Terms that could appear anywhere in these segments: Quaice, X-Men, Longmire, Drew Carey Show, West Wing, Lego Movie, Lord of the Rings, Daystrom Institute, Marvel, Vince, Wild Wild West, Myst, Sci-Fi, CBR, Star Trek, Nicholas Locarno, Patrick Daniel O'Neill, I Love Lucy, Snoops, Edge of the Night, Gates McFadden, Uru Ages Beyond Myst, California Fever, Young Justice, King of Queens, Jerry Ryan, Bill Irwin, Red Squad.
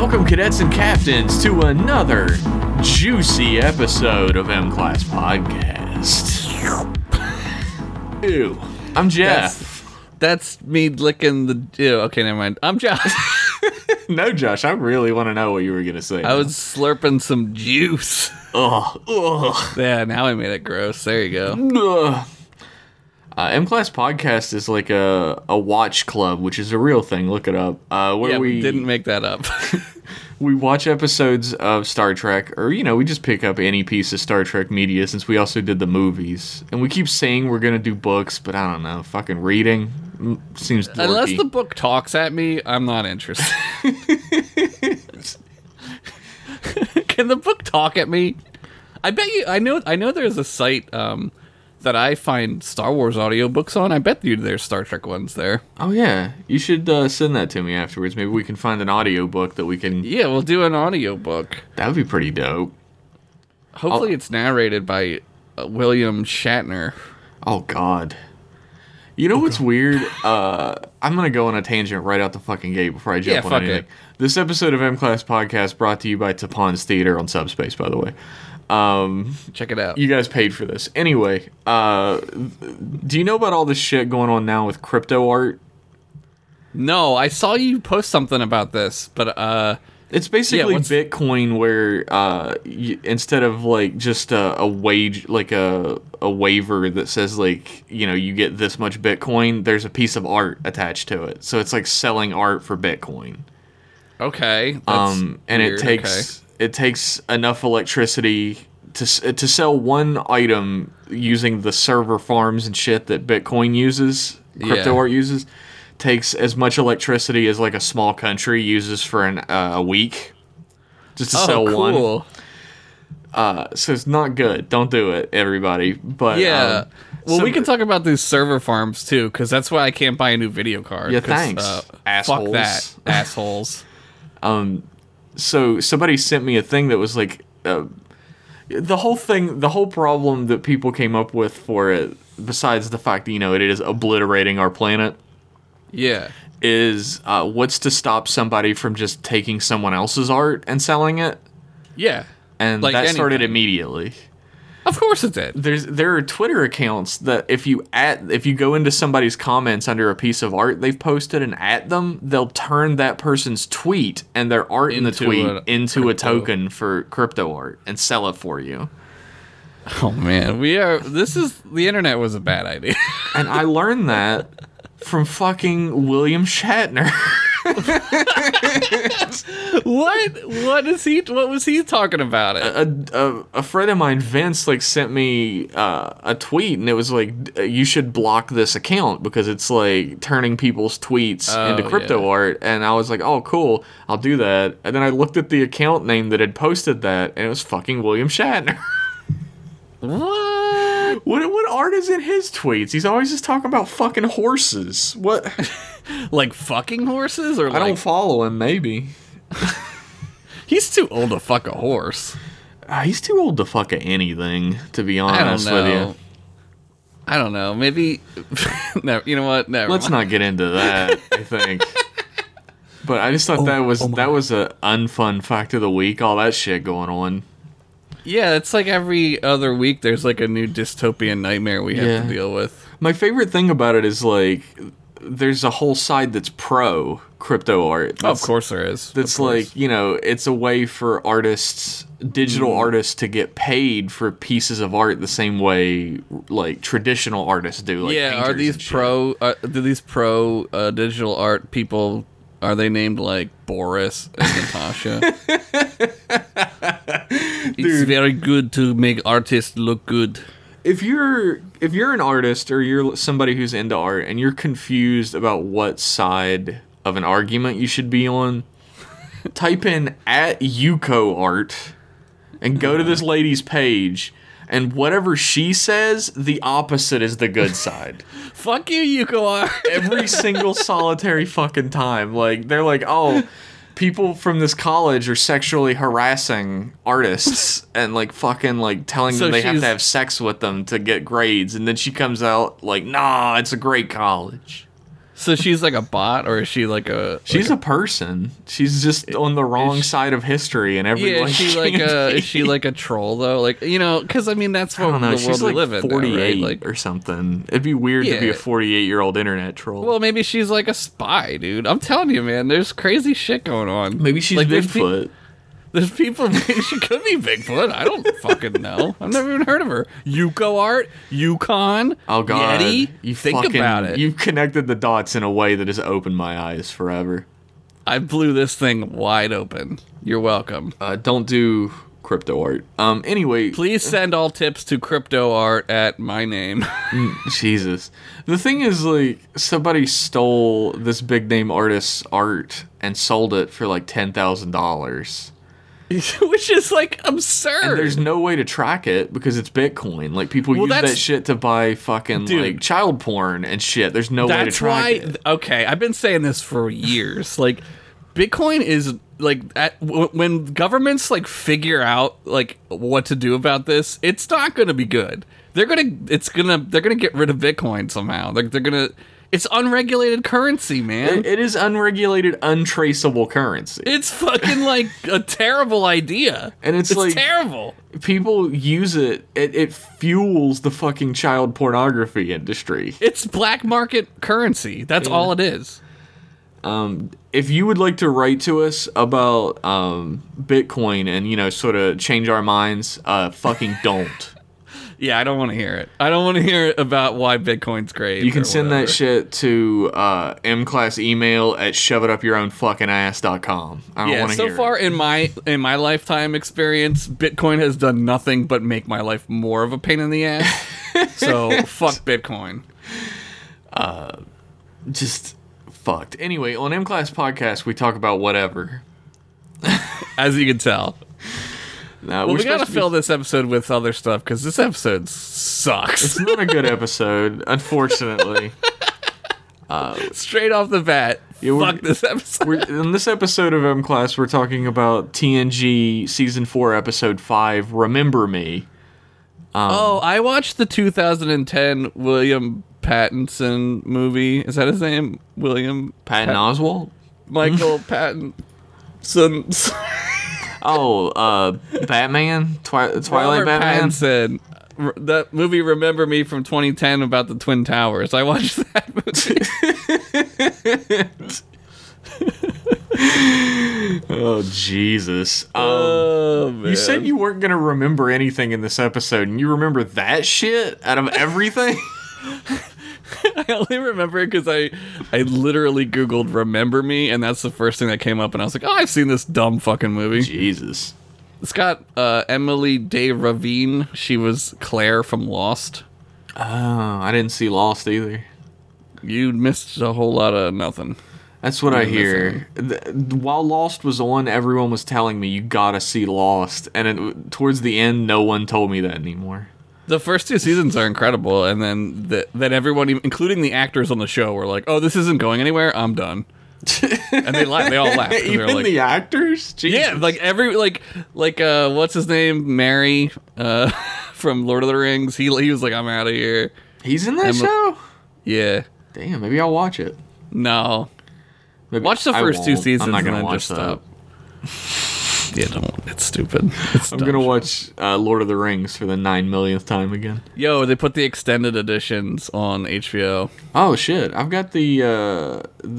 Welcome, cadets and captains, to another juicy episode of M-Class Podcast. Ew. I'm Jeff. That's me licking the... Ew, okay, never mind. I'm Josh. No, Josh, I really want to know what you were going to say. I was slurping some juice. Ugh. Ugh. Yeah, now I made it gross. There you go. Ugh. M-Class Podcast is like a watch club, which is a real thing. Look it up. We didn't make that up. We watch episodes of Star Trek, or, you know, we just pick up any piece of Star Trek media since we also did the movies. And we keep saying we're going to do books, but I don't know. Fucking reading seems dorky. Unless the book talks at me, I'm not interested. Can the book talk at me? I bet you... I know there's a site... that I find Star Wars audiobooks on. I bet you there's Star Trek ones there. Oh, yeah. You should send that to me afterwards. Maybe we can find an audiobook that we can... Yeah, we'll do an audiobook. That would be pretty dope. Hopefully it's narrated by William Shatner. Oh, God. You know what's weird? I'm going to go on a tangent right out the fucking gate before I jump on anything. It. This episode of M-Class Podcast brought to you by Tapan's Theater on Subspace, by the way. Check it out. You guys paid for this. Anyway, do you know about all this shit going on now with crypto art? No, I saw you post something about this, but it's basically Bitcoin where instead of like just a wage, like a waiver that says like, you know, you get this much Bitcoin, there's a piece of art attached to it. So it's like selling art for Bitcoin. Okay. That's and weird. It takes enough electricity to sell one item using the server farms and shit that Bitcoin uses, crypto art uses, takes as much electricity as like a small country uses for a week, just to sell one. So it's not good. Don't do it, everybody. But yeah, we can talk about these server farms too, because that's why I can't buy a new video card. Yeah, thanks, assholes. Fuck that, assholes. So somebody sent me a thing that was like, the whole problem that people came up with for it, besides the fact that, you know, it is obliterating our planet. Yeah. Is what's to stop somebody from just taking someone else's art and selling it? Yeah. And like that started immediately. Of course it did. There are Twitter accounts that if you go into somebody's comments under a piece of art they've posted and at them, they'll turn that person's tweet and their art into a token for crypto art and sell it for you. Oh man, the internet was a bad idea. And I learned that from fucking William Shatner. What was he talking about it? A friend of mine, Vince, like sent me a tweet and it was like, you should block this account because it's like turning people's tweets into crypto art. And I was like, oh cool, I'll do that. And then I looked at the account name that had posted that and it was fucking William Shatner. What art is in his tweets? He's always just talking about fucking horses. What? Like fucking horses? Or I don't follow him, maybe. He's too old to fuck a horse. He's too old to fuck anything, to be honest with you. I don't know. Maybe... No, you know what? Never Let's mind. Not get into that, I think. But I just thought that was an unfun fact of the week, all that shit going on. Yeah, it's like every other week there's like a new dystopian nightmare we have to deal with. My favorite thing about it is like there's a whole side that's pro crypto art. Oh, of course there is. That's like, you know, it's a way for artists, digital artists to get paid for pieces of art the same way like traditional artists do. Like are these pro? Do these pro digital art people? Are they named like Boris and Natasha? It's very good to make artists look good. If you're an artist or you're somebody who's into art and you're confused about what side of an argument you should be on, type in @YukoArt and go to this lady's page. And whatever she says, the opposite is the good side. Fuck you, Yuko Art. Every single solitary fucking time. Like, they're like, oh, people from this college are sexually harassing artists and, like, fucking, like, telling them they have to have sex with them to get grades. And then she comes out like, nah, it's a great college. So she's like a bot, or is she like a... She's a person. She's just on the wrong side of history and everyone... Yeah, is she like a troll, though? Like, you know, because, I mean, that's what the world we live in. She's like 48 or something. It'd be weird to be a 48-year-old internet troll. Well, maybe she's like a spy, dude. I'm telling you, man, there's crazy shit going on. Maybe she's like Bigfoot. There's people... She could be Bigfoot. I don't fucking know. I've never even heard of her. Yuko Art, Yukon, oh God, Yeti. You think about it. You've connected the dots in a way that has opened my eyes forever. I blew this thing wide open. You're welcome. Don't do crypto art. Anyway... Please send all tips to crypto art at my name. Jesus. The thing is, like, somebody stole this big-name artist's art and sold it for, like, $10,000. Which is, like, absurd. And there's no way to track it because it's Bitcoin. Like, people use that shit to buy fucking, like, child porn and shit. There's no way to track it. Okay, I've been saying this for years. Like, Bitcoin is, like, when governments, like, figure out, like, what to do about this, it's not going to be good. They're going to get rid of Bitcoin somehow. Like, they're going to... It's unregulated currency, man. It is unregulated, untraceable currency. It's fucking like a terrible idea. And it's like terrible. People use it. It fuels the fucking child pornography industry. It's black market currency. That's all it is. If you would like to write to us about Bitcoin and, you know, sort of change our minds, fucking don't. Yeah, I don't want to hear it. I don't want to hear about why Bitcoin's great. You can send that shit to M-Class email at shoveitupyourownfuckingass.com. I don't want to hear it. Yeah, so far in my lifetime experience, Bitcoin has done nothing but make my life more of a pain in the ass. So, fuck Bitcoin. Just fucked. Anyway, on M-Class Podcast, we talk about whatever. As you can tell. Well, we gotta fill this episode with other stuff, because this episode sucks. It's not a good episode, unfortunately. Straight off the bat, fuck this episode. In this episode of M-Class, we're talking about TNG Season 4, Episode 5, Remember Me. I watched the 2010 William Pattinson movie. Is that his name? William... Patton Oswalt? Michael Pattinson... Batman? Twilight Robert Batman? Pattinson. That movie Remember Me from 2010 about the Twin Towers. I watched that movie. Oh, Jesus. Man. You said you weren't going to remember anything in this episode, and you remember that shit out of everything? I only remember it because I literally Googled Remember Me, and that's the first thing that came up, and I was like, oh, I've seen this dumb fucking movie. Jesus. It's got Emily De Ravine. She was Claire from Lost. Oh, I didn't see Lost either. You missed a whole lot of nothing. That's what I hear. While Lost was on, everyone was telling me, you gotta see Lost, and towards the end, no one told me that anymore. The first two seasons are incredible, and then then everyone, including the actors on the show, were like, "Oh, this isn't going anywhere. I'm done." And they all laughed. Even like, the actors, Jesus. Yeah, like every what's his name, Mary from Lord of the Rings. He was like, "I'm out of here." He's in that show. Yeah. Damn. Maybe I'll watch it. No. Maybe watch the first two seasons. I'm not gonna watch that. Yeah, it's stupid. I'm going to watch Lord of the Rings for the 9 millionth time again. Yo, they put the extended editions on HBO. Oh, shit. I've got the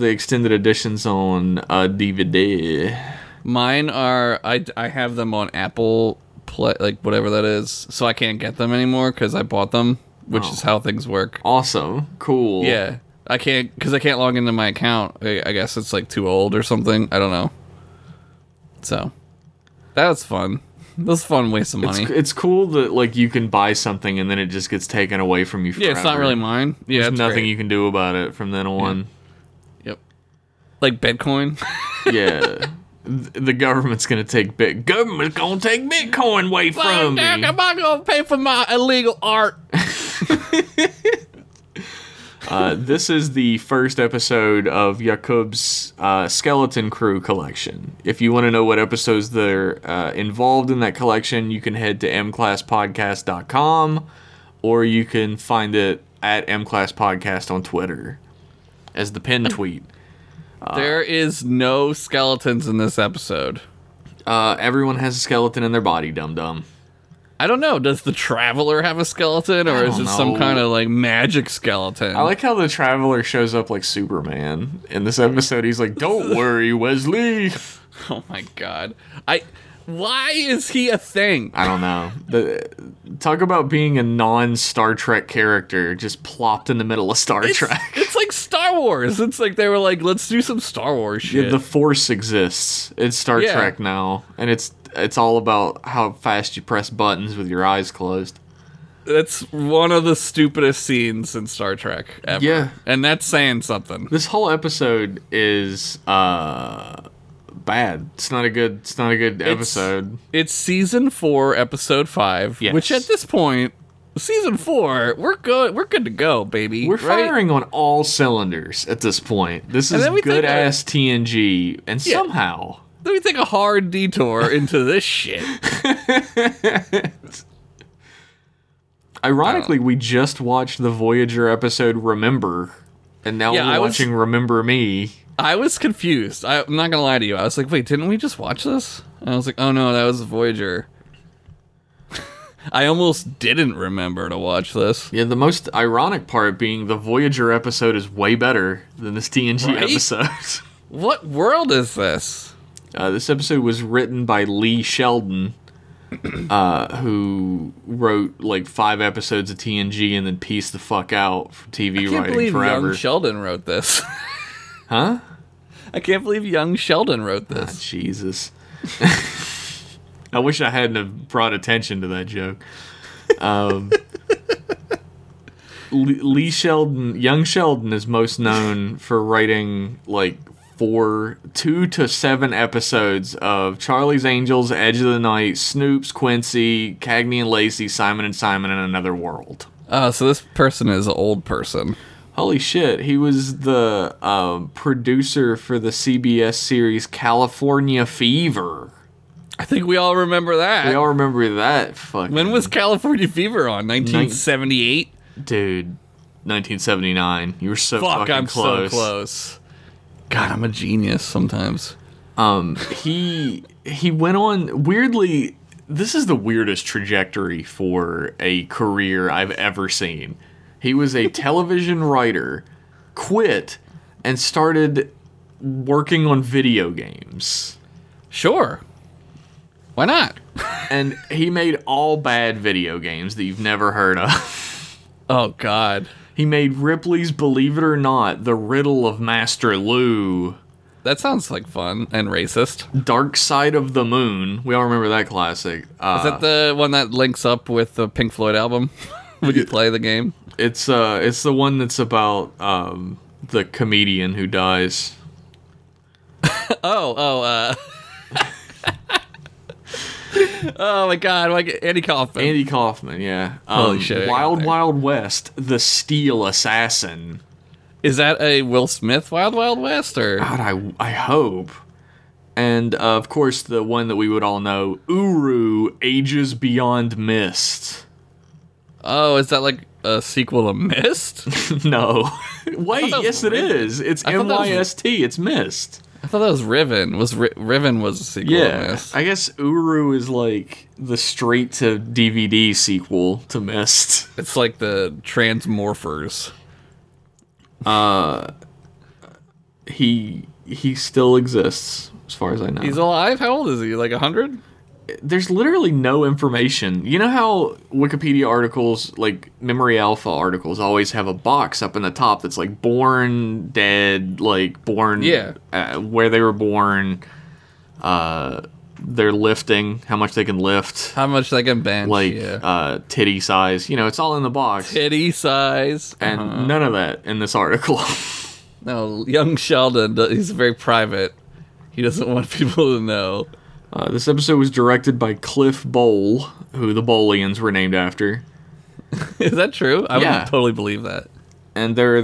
extended editions on DVD. Mine are... I have them on Apple Play, like whatever that is, so I can't get them anymore because I bought them, which is how things work. Awesome. Cool. Yeah. I can't log into my account. I guess it's like too old or something. I don't know. So... That was fun. That was a fun waste of money. It's cool that like you can buy something and then it just gets taken away from you forever. Yeah, it's not really mine. Yeah, there's nothing you can do about it from then on. Yeah. Yep. Like Bitcoin. Yeah. The government's gonna take Bitcoin away from me. Am I gonna pay for my illegal art? This is the first episode of Jakob's Skeleton Crew collection. If you want to know what episodes they're involved in that collection, you can head to mclasspodcast.com, or you can find it at mclasspodcast on Twitter. as the pin tweet. There is no skeletons in this episode. Everyone has a skeleton in their body, dum-dum. I don't know. Does the Traveler have a skeleton, or is it some kind of like magic skeleton? I like how the Traveler shows up like Superman in this episode. He's like, "Don't worry, Wesley." Oh my god! Why is he a thing? I don't know. Talk about being a non-Star Trek character just plopped in the middle of Star Trek. It's like Star Wars. It's like they were like, "Let's do some Star Wars shit." Yeah, the Force exists. It's Star Trek now, and it's all about how fast you press buttons with your eyes closed. That's one of the stupidest scenes in Star Trek ever. Yeah. And that's saying something. This whole episode is bad. It's not a good episode. It's season 4, episode 5, yes. Which at this point, season 4, we're good to go, baby. We're firing on all cylinders at this point. This is good ass TNG, and somehow let me take a hard detour into this shit. Ironically, we just watched the Voyager episode Remember, and now we're watching Remember Me. I was confused. I'm not going to lie to you. I was like, wait, didn't we just watch this? And I was like, oh no, that was Voyager. I almost didn't remember to watch this. Yeah, the most ironic part being the Voyager episode is way better than this TNG episode. What world is this? This episode was written by Lee Sheldon, who wrote like 5 episodes of TNG and then pieced the fuck out for TV writing forever. I can't believe young Sheldon wrote this. Huh? I can't believe young Sheldon wrote this. Ah, Jesus. I wish I hadn't have brought attention to that joke. Lee Sheldon, young Sheldon, is most known for writing like 2 to 7 episodes of Charlie's Angels, Edge of the Night, Snoops, Quincy, Cagney and Lacey, Simon and Simon, and Another World. So this person is an old person. Holy shit, he was the producer for the CBS series California Fever. I think we all remember that. We all remember that. Fuck. When was California Fever on? 1978? Dude, 1979. You were so fucking close. Fuck, I'm so close. God, I'm a genius sometimes. He went on, weirdly, this is the weirdest trajectory for a career I've ever seen. He was a television writer, quit, and started working on video games. Sure. Why not? And he made all bad video games that you've never heard of. Oh, God. He made Ripley's Believe It or Not, The Riddle of Master Lu. That sounds like fun and racist. Dark Side of the Moon. We all remember that classic. Is that the one that links up with the Pink Floyd album? Would you play the game? It's the one that's about the comedian who dies. Oh my god, like Andy Kaufman. Andy Kaufman, yeah. Holy shit. Wild Wild West, The Steel Assassin. Is that a Will Smith Wild Wild West? Or? God, I hope. And, of course, the one that we would all know, Uru, Ages Beyond Myst. Oh, is that like a sequel to Myst? No. Wait, yes it is. It's M-Y-S-T, it's Myst. I thought that was Riven. Riven was a sequel to Myst. I guess Uru is like the straight-to-DVD sequel to Myst. It's like the Transmorphers. He still exists, as far as I know. He's alive? How old is he? Like 100? There's literally no information. You know how Wikipedia articles, like Memory Alpha articles, always have a box up in the top that's like born, dead, like born, where they were born, their lifting, how much they can lift. How much they can bench, like titty size. You know, it's all in the box. Titty size. And none of that in this article. No, young Sheldon, he's very private. He doesn't want people to know. This episode was directed by Cliff Bole, who the Boleans were named after. Is that true? I would totally believe that. And they're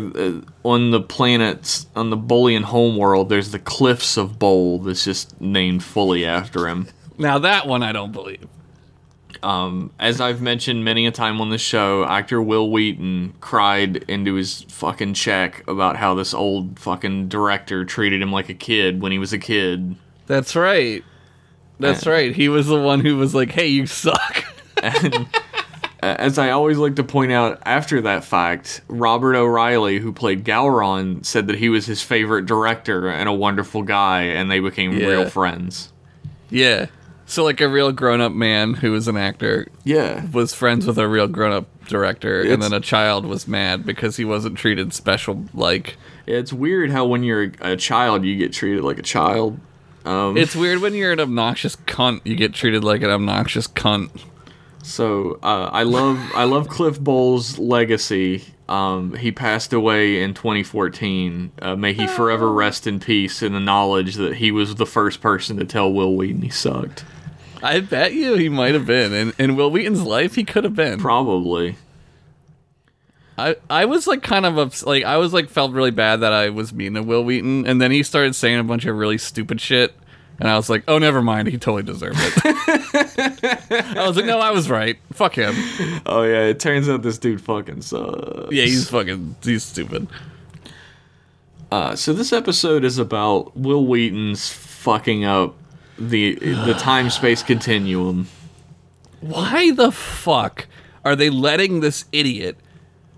on the planets, on the Bolean homeworld, there's the Cliffs of Bole that's just named fully after him. Now that one I don't believe. As I've mentioned many a time on the show, actor Wil Wheaton cried into his fucking check about how this old fucking director treated him like a kid when he was a kid. That's right. That's right. He was the one who was like, hey, you suck. And as I always like to point out after that fact, Robert O'Reilly, who played Gowron, said that he was his favorite director and a wonderful guy, and they became real friends. Yeah. So, like, a real grown-up man who was an actor was friends with a real grown-up director, and then a child was mad because he wasn't treated special, like... It's weird how when you're a child, you get treated like a child. It's weird when you're an obnoxious cunt, you get treated like an obnoxious cunt. So, I love Cliff Bole's legacy. He passed away in 2014. May he forever rest in peace in the knowledge that he was the first person to tell Wil Wheaton he sucked. I bet you he might have been. In Wil Wheaton's life, he could have been. Probably. I was like kind of upset. Like, I was like felt really bad that I was mean to Wil Wheaton, and then he started saying a bunch of really stupid shit, and I was like, oh, never mind. He totally deserved it. I was like, no, I was right. Fuck him. Oh yeah, it turns out this dude fucking sucks. Yeah, he's stupid. So this episode is about Wil Wheaton's fucking up the time space continuum. Why the fuck are they letting this idiot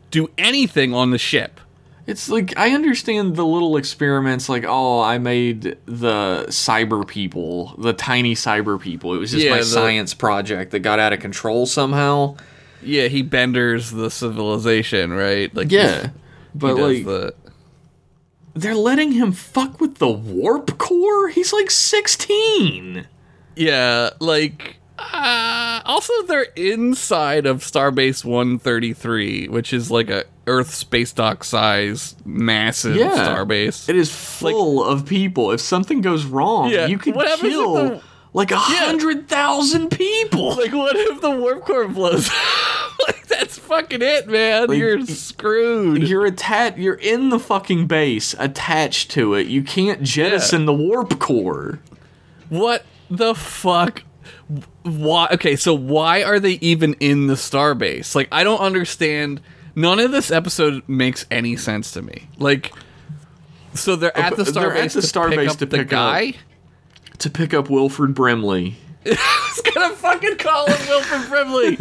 do anything on the ship? It's like, I understand the little experiments, like, oh, I made the cyber people, the tiny cyber people. It was just my science project that got out of control somehow. Yeah, he benders the civilization, right? Like, they're letting him fuck with the warp core? He's like 16! Yeah, like... also, they're inside of Starbase 133, which is like a Earth space dock size, massive starbase. It is full of people. If something goes wrong, you could kill like 100,000 people. Like, what if the warp core blows up? Like, that's fucking it, man. Like, you're screwed. You're in the fucking base, attached to it. You can't jettison the warp core. What the fuck? Why? Okay, so why are they even in the starbase? Like, I don't understand. None of this episode makes any sense to me. Like, so they're at the starbase to pick up Wilford Brimley. I was gonna fucking call him Wilford Brimley.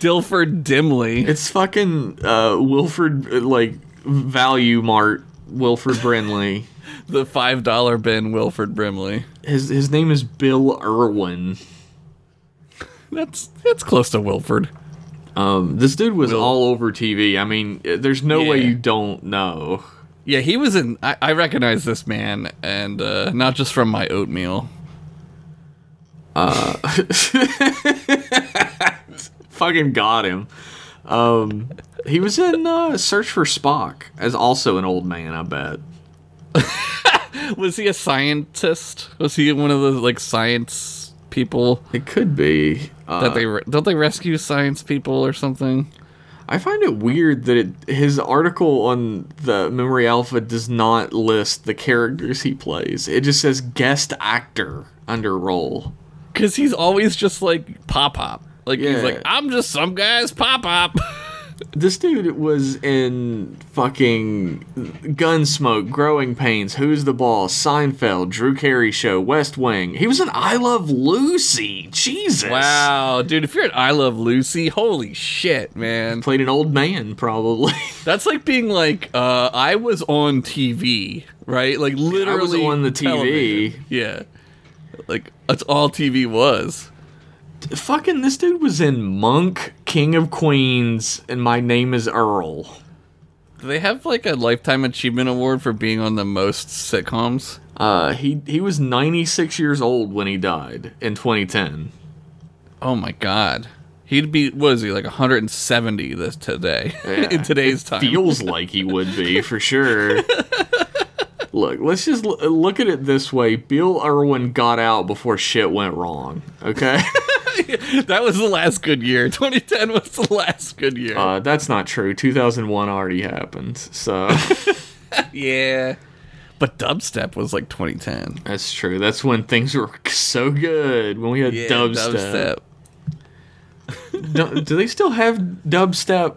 Dilford Dimly. It's fucking Wilford, like, Value Mart Wilford Brimley. The $5 bin Wilford Brimley. His name is Bill Irwin. That's close to Wilford. This dude was all over TV. I mean, there's no way you don't know. Yeah, he was in... I recognize this man, and not just from my oatmeal. Fucking got him. He was in Search for Spock as also an old man, I bet. Was he a scientist? Was he one of those, like, science people? It could be. Don't they rescue science people or something? I find it weird that his article on the Memory Alpha does not list the characters he plays. It just says guest actor under role. Because he's always just like Pop-Pop. Like, he's like, I'm just some guy's Pop-Pop. This dude was in fucking Gunsmoke, Growing Pains, Who's the Boss, Seinfeld, Drew Carey Show, West Wing. He was in I Love Lucy. Jesus. Wow, dude, if you're in I Love Lucy, holy shit, man. Played an old man, probably. That's like being like, I was on TV, right? Like, literally. I was on the TV. Television. Yeah. Like, that's all TV was. Fucking, this dude was in Monk, King of Queens, and My Name is Earl. Do they have, like, a Lifetime Achievement Award for being on the most sitcoms? He was 96 years old when he died in 2010. Oh, my God. He'd be, what is he, like 170 today? Yeah, in today's time. Feels like he would be, for sure. Look, let's just look at it this way. Bill Irwin got out before shit went wrong, okay? That was the last good year. 2010 was the last good year. That's not true. 2001 already happened, so... Yeah. But dubstep was like 2010. That's true. That's when things were so good. When we had dubstep. Do they still have dubstep?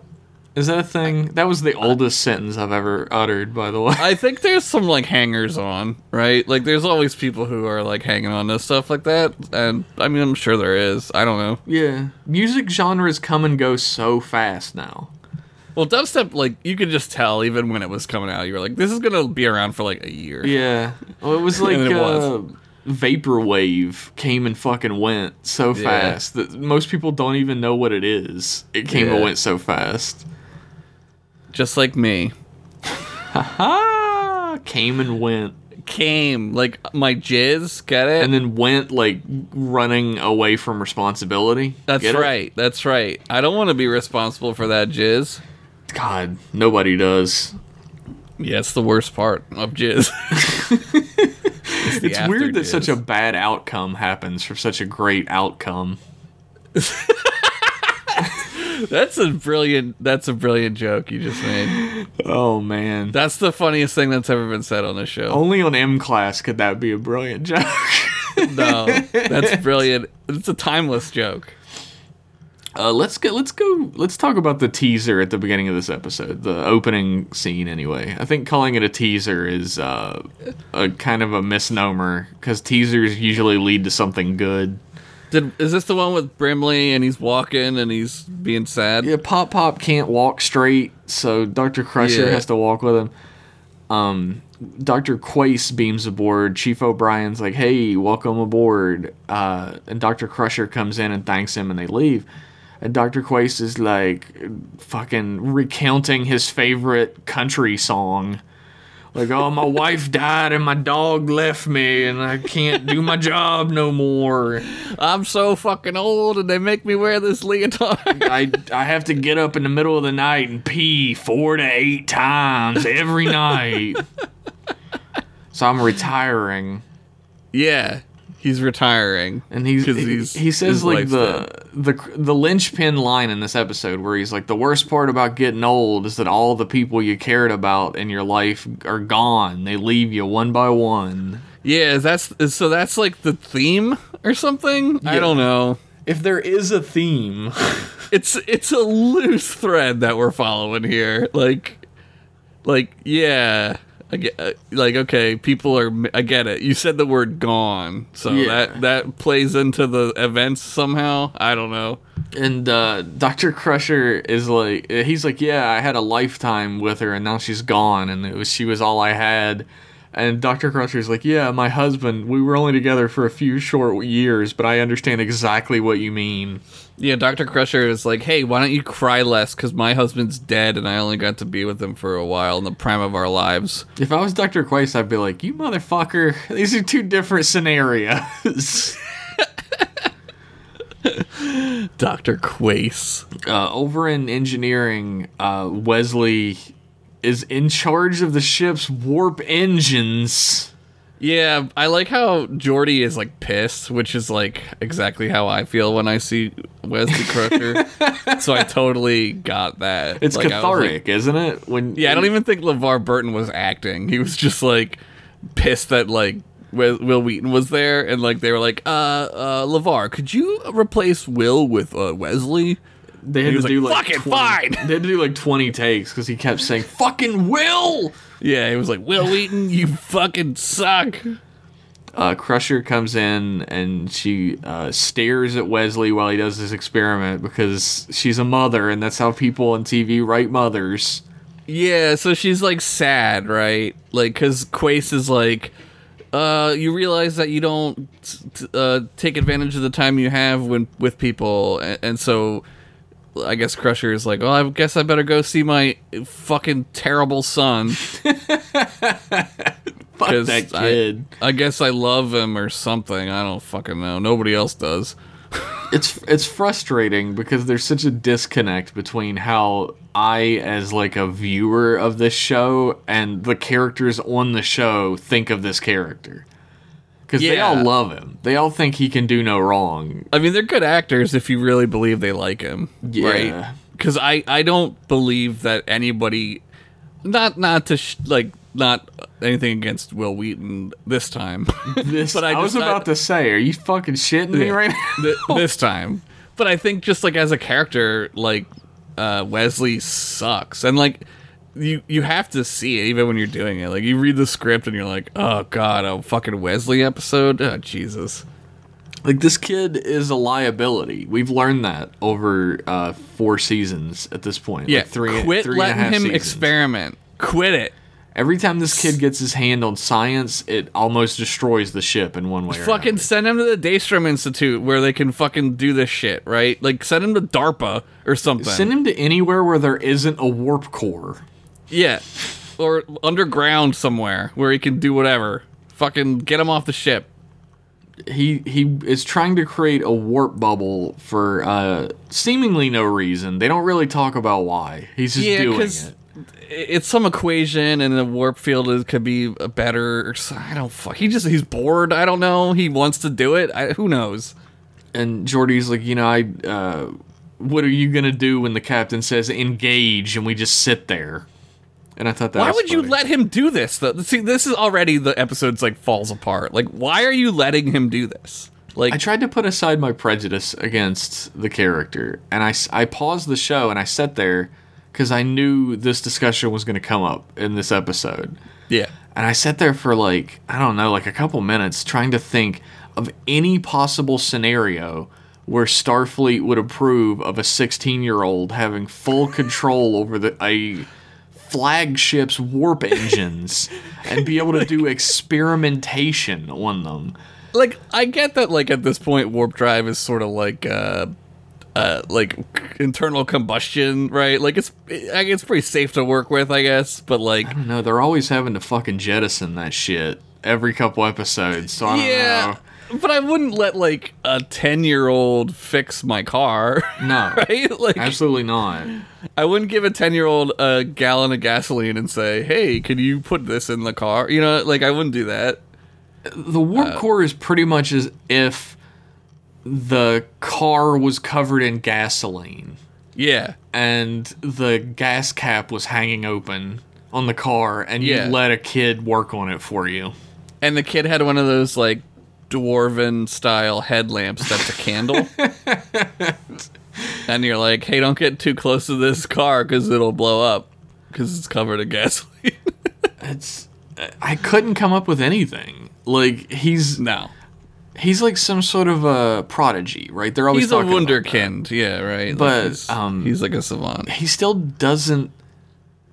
Is that a thing? That was the oldest sentence I've ever uttered, by the way. I think there's some like hangers on, right? Like there's always people who are like hanging on to stuff like that, and I mean I'm sure there is. I don't know. Yeah, music genres come and go so fast now. Well, dubstep, like, you could just tell even when it was coming out, you were like, this is gonna be around for, like, a year. Yeah. Well, it was like, vaporwave came and fucking went so fast that most people don't even know what it is. It came and went so fast. Just like me. Ha-ha! Came and went. Came, like, my jizz, get it? And then went, like, running away from responsibility. That's right, that's right. I don't want to be responsible for that jizz. God, nobody does. Yeah, it's the worst part of jizz. It's weird that jizz. Such a bad outcome happens for such a great outcome. That's a brilliant joke you just made. Oh man, that's the funniest thing that's ever been said on this show. Only on M-Class could that be a brilliant joke. No, that's brilliant. It's a timeless joke. Let's talk about the teaser at the beginning of this episode, the opening scene anyway. I think calling it a teaser is a kind of a misnomer, because teasers usually lead to something good. Is this the one with Brimley and he's walking and he's being sad? Yeah, Pop can't walk straight, so Dr. Crusher has to walk with him. Dr. Quaice beams aboard. Chief O'Brien's like, hey, welcome aboard. And Dr. Crusher comes in and thanks him and they leave. And Dr. Quaice is like fucking recounting his favorite country song. Like, oh, my wife died and my dog left me and I can't do my job no more. I'm so fucking old and they make me wear this leotard. I have to get up in the middle of the night and pee 4 to 8 times every night. So I'm retiring. Yeah. He's retiring, and he says like the linchpin line in this episode where he's like, the worst part about getting old is that all the people you cared about in your life are gone. They leave you one by one. Yeah, that's like the theme or something. Yeah. I don't know if there is a theme. It's a loose thread that we're following here. Like yeah. I get, like, okay, people are... I get it. You said the word gone, so that plays into the events somehow. I don't know. And Dr. Crusher is like... He's like, yeah, I had a lifetime with her, and now she's gone, and she was all I had. And Dr. Crusher's like, yeah, my husband, we were only together for a few short years, but I understand exactly what you mean. Yeah, Dr. Crusher is like, hey, why don't you cry less, because my husband's dead and I only got to be with him for a while in the prime of our lives. If I was Dr. Quaice, I'd be like, you motherfucker, these are two different scenarios. Dr. Quaice. Over in engineering, Wesley... is in charge of the ship's warp engines. Yeah, I like how Geordi is, like, pissed, which is, like, exactly how I feel when I see Wesley Crusher. So I totally got that. It's like, cathartic, like, isn't it? I don't even think LeVar Burton was acting. He was just, like, pissed that, like, Wil Wheaton was there, and, like, they were like, LeVar, could you replace Will with Wesley? They had to do like fucking 20, fine. They had to do like 20 takes because he kept saying fucking Will. Yeah, he was like, Wil Wheaton, you fucking suck. Crusher comes in and she stares at Wesley while he does this experiment because she's a mother and that's how people on TV write mothers. Yeah, so she's like sad, right? Like, because Quaice is like, you realize that you don't take advantage of the time you have with people, and so. I guess Crusher is like, well, I guess I better go see my fucking terrible son. Fuck that kid. I guess I love him or something. I don't fucking know. Nobody else does. It's frustrating because there's such a disconnect between how I, as like a viewer of this show, and the characters on the show think of this character. Because they all love him. They all think he can do no wrong. I mean, they're good actors if you really believe they like him. Yeah. Right? Because I don't believe that anybody... Not to, like, Not anything against Wil Wheaton this time. But I was about to say, are you fucking shitting me right now? This time. But I think just, like, as a character, like, Wesley sucks. And, like, you have to see it even when you're doing it. Like, you read the script and you're like, oh, God, a fucking Wesley episode? Oh, Jesus. Like, this kid is a liability. We've learned that over 4 seasons at this point. Yeah, like three and a half seasons. Experiment. Quit it. Every time this kid gets his hand on science, it almost destroys the ship in one way or another. Fucking send him to the Daystrom Institute where they can fucking do this shit, right? Like, send him to DARPA or something. Send him to anywhere where there isn't a warp core. Yeah. Or underground somewhere where he can do whatever. Fucking get him off the ship. He is trying to create a warp bubble for seemingly no reason. They don't really talk about why. He's just doing it. It's some equation, and the warp field could be better. I don't fuck. He's bored. I don't know. He wants to do it. Who knows? And Geordi's like, you know, what are you gonna do when the captain says engage, and we just sit there? And I thought that. Why would you let him do this? Though, see, this is already the episode's like falls apart. Like, why are you letting him do this? Like, I tried to put aside my prejudice against the character, and I paused the show and I sat there. Because I knew this discussion was going to come up in this episode. Yeah. And I sat there for like, I don't know, like a couple minutes trying to think of any possible scenario where Starfleet would approve of a 16-year-old having full control over a flagship's warp engines and be able to do experimentation on them. Like, I get that, like, at this point, warp drive is sort of like internal combustion, right? Like it's pretty safe to work with, I guess. But like, I don't know. They're always having to fucking jettison that shit every couple episodes. So I don't know. But I wouldn't let like a 10-year-old fix my car. No, right? Like, absolutely not. I wouldn't give a 10-year-old a gallon of gasoline and say, "Hey, can you put this in the car?" You know, like I wouldn't do that. The warp core is pretty much as if the car was covered in gasoline. Yeah. And the gas cap was hanging open on the car, and you let a kid work on it for you. And the kid had one of those, like, dwarven-style headlamps that's a candle. And you're like, hey, don't get too close to this car, because it'll blow up, because it's covered in gasoline. I couldn't come up with anything. Like, He's like some sort of a prodigy, right? They're always talking about that. He's a wunderkind, yeah, right? But like he's like a savant. He still doesn't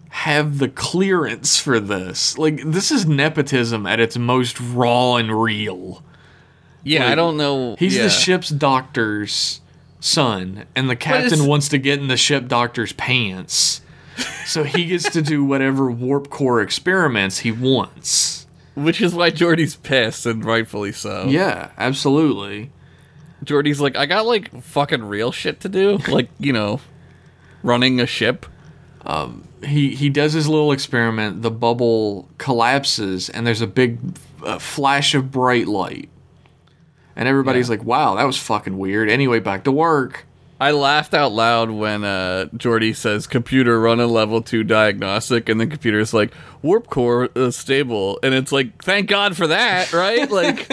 have the clearance for this. Like, this is nepotism at its most raw and real. Yeah, like, I don't know. He's the ship's doctor's son, and the captain wants to get in the ship doctor's pants. So he gets to do whatever warp core experiments he wants. Which is why Geordi's pissed, and rightfully so. Yeah, absolutely. Geordi's like, I got, like, fucking real shit to do. Like, you know, running a ship. He does his little experiment, the bubble collapses, and there's a big flash of bright light. And everybody's like, wow, that was fucking weird. Anyway, back to work. I laughed out loud when Geordi says, computer, run a level 2 diagnostic, and the computer's like, warp core is stable. And it's like, thank God for that, right? Like,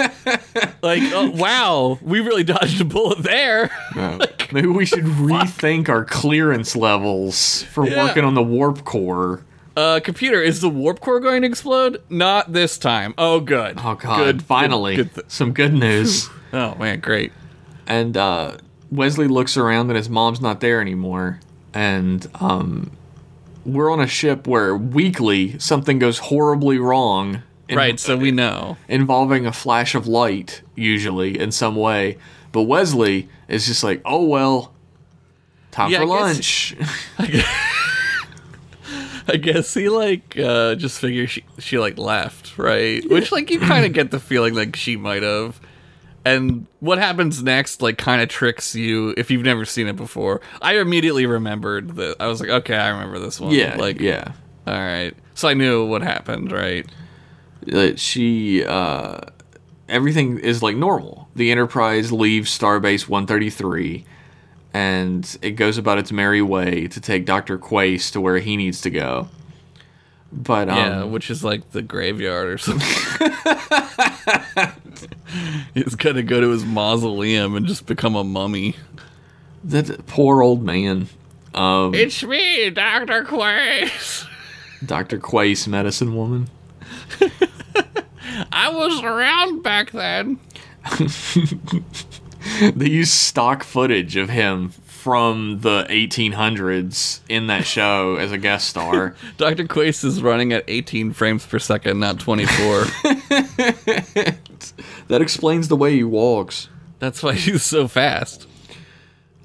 oh, wow, we really dodged a bullet there. Yeah. Like, maybe we should rethink our clearance levels for working on the warp core. Computer, is the warp core going to explode? Not this time. Oh, good. Oh, God. Good, finally. Some good news. Oh, man, great. And, Wesley looks around and his mom's not there anymore, and we're on a ship where weekly something goes horribly wrong. Right, so we know. Involving a flash of light, usually, in some way. But Wesley is just like, oh, well, time for lunch. I guess he, like, just figures she like, left, right? Which, like, you kind of get the feeling like she might have. And what happens next, like, kind of tricks you if you've never seen it before. I immediately remembered that. I was like, okay, I remember this one. Yeah, like, yeah. All right. So I knew what happened, right? She, everything is, like, normal. The Enterprise leaves Starbase 133, and it goes about its merry way to take Dr. Quace to where he needs to go. But yeah, which is like the graveyard or something. He's gonna go to his mausoleum and just become a mummy. That poor old man. It's me, Dr. Quace. Dr. Quace, medicine woman. I was around back then. They use stock footage of him from the 1800s in that show as a guest star. Dr. Quace is running at 18 frames per second, not 24. That explains the way he walks. That's why he's so fast.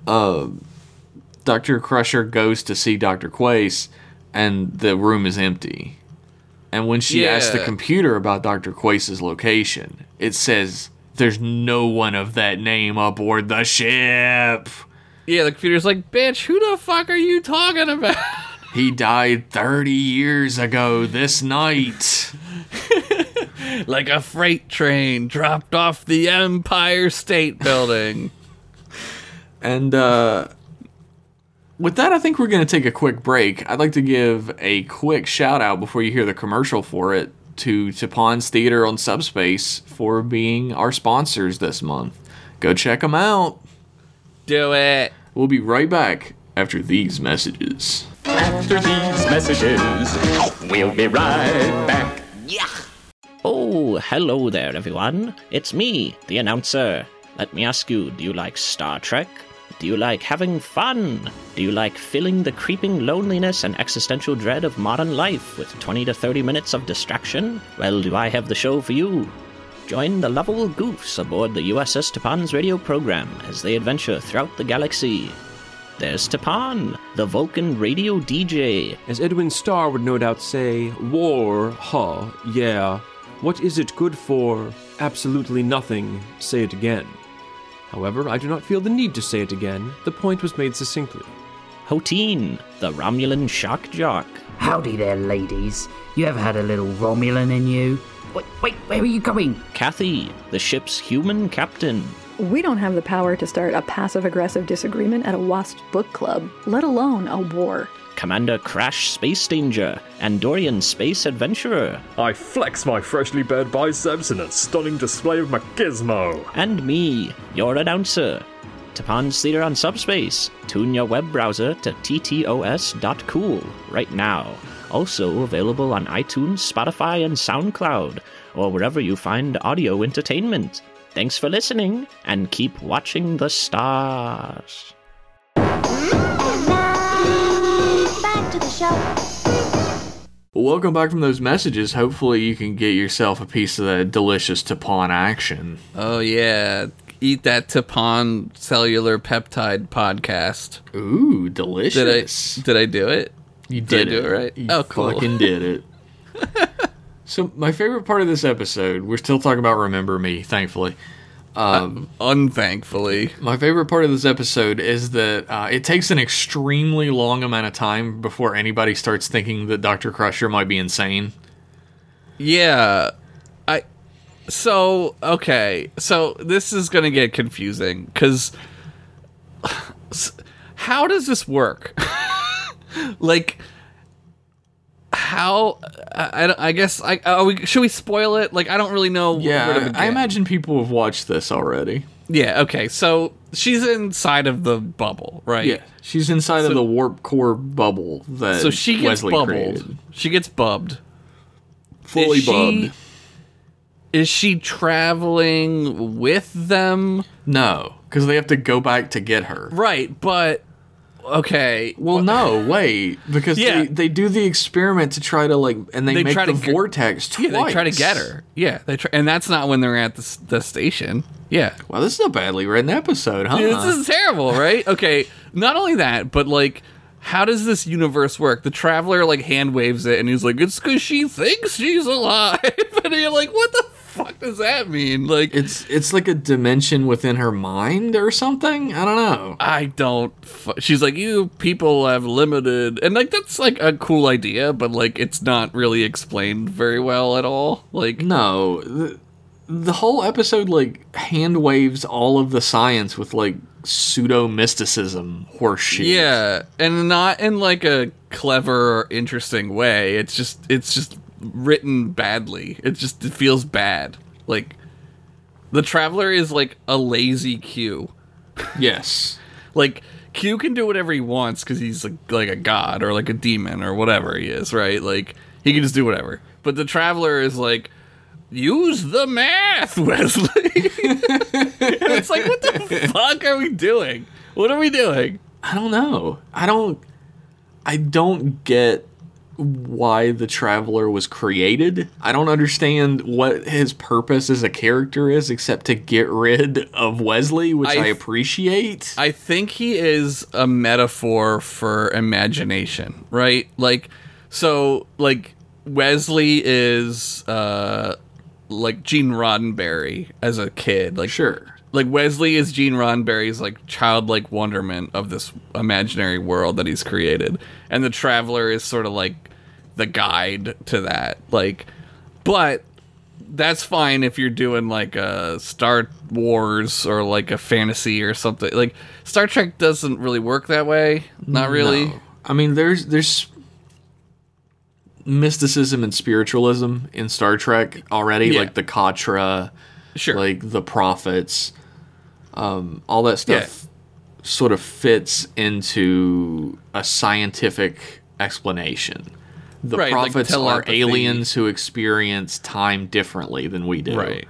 Dr. Crusher goes to see Dr. Quace, and the room is empty. And when she asks the computer about Dr. Quace's location, it says, "There's no one of that name aboard the ship." Yeah, the computer's like, "Bitch, who the fuck are you talking about? He died 30 years ago this night." Like a freight train dropped off the Empire State Building. And with that, I think we're going to take a quick break. I'd like to give a quick shout-out before you hear the commercial for it to Tapan's Theater on Subspace for being our sponsors this month. Go check them out. Do it. We'll be right back after these messages. After these messages, we'll be right back. Yeah. Oh, hello there, everyone. It's me, the announcer. Let me ask you, do you like Star Trek? Do you like having fun? Do you like filling the creeping loneliness and existential dread of modern life with 20 to 30 minutes of distraction? Well, do I have the show for you? Join the lovable goofs aboard the USS Tapan's radio program as they adventure throughout the galaxy. There's Tapan, the Vulcan radio DJ. As Edwin Starr would no doubt say, war, huh, yeah. What is it good for? Absolutely nothing. Say it again. However, I do not feel the need to say it again. The point was made succinctly. Hoteen, the Romulan shock jock. Howdy there, ladies. You ever had a little Romulan in you? Wait, where are you going? Kathy, the ship's human captain. We don't have the power to start a passive-aggressive disagreement at a WASP book club, let alone a war. Commander Crash Space Danger, Andorian Space Adventurer. I flex my freshly bared biceps in a stunning display of my gizmo. And me, your announcer. Tapan's Theater on Subspace. Tune your web browser to ttos.cool right now. Also available on iTunes, Spotify, and SoundCloud, or wherever you find audio entertainment. Thanks for listening, and keep watching the stars. Welcome back from those messages. Hopefully you can get yourself a piece of that delicious Tapan action. Oh yeah, eat that Tapan cellular peptide podcast. Ooh, delicious. Did I do it? You did it right. You cool. Fucking did it. So my favorite part of this episode, we're still talking about Remember Me, thankfully. Unthankfully. My favorite part of this episode is that it takes an extremely long amount of time before anybody starts thinking that Dr. Crusher might be insane. Yeah. So this is going to get confusing, because how does this work? Like, how? I guess. Should we spoil it? Like, I don't really know. Yeah, I imagine people have watched this already. Yeah. Okay. So she's inside of the bubble, right? Yeah. She's inside of the warp core bubble that Wesley bubbled. Created. She gets bubbed. Fully bubbed. Is she traveling with them? No, because they have to go back to get her. Right, but. Okay. Well, no, wait. Because they do the experiment to try to, like, and they make try the vortex twice. Yeah, they try to get her. Yeah, and that's not when they're at the station. Yeah. Well, this is a badly written episode, huh? Yeah, this is terrible, right? Okay, not only that, but, like, how does this universe work? The Traveler, like, hand waves it, and he's like, it's because she thinks she's alive. And you're like, what the fuck does that mean? Like, it's like a dimension within her mind or something. I don't know. She's like, you people have limited, and like that's like a cool idea, but like it's not really explained very well at all. Like, no, the whole episode, like, hand waves all of the science with, like, pseudo-mysticism horseshit. Yeah, and not in, like, a clever or interesting way. It's just written badly. It feels bad. Like, the Traveler is, like, a lazy Q. Yes. Like, Q can do whatever he wants because he's, like a god or, like, a demon or whatever he is, right? Like, he can just do whatever. But the Traveler is, like, use the math, Wesley. And it's like, what the fuck are we doing? What are we doing? I don't know. I don't get why the Traveler was created. I don't understand what his purpose as a character is, except to get rid of Wesley, which I appreciate. I think he is a metaphor for imagination, right? Like, so, like, Wesley is, like, Gene Roddenberry as a kid. Like, sure. Like, Wesley is Gene Roddenberry's, like, childlike wonderment of this imaginary world that he's created. And the Traveler is sort of, like, the guide to that. Like, but that's fine if you're doing, like, a Star Wars or, like, a fantasy or something. Like, Star Trek doesn't really work that way. Not really. No. I mean, there's mysticism and spiritualism in Star Trek already, yeah. Like the Katra, sure. Like the prophets, all that stuff, yeah. Sort of fits into a scientific explanation. The right, prophets like are aliens who experience time differently than we do. Right.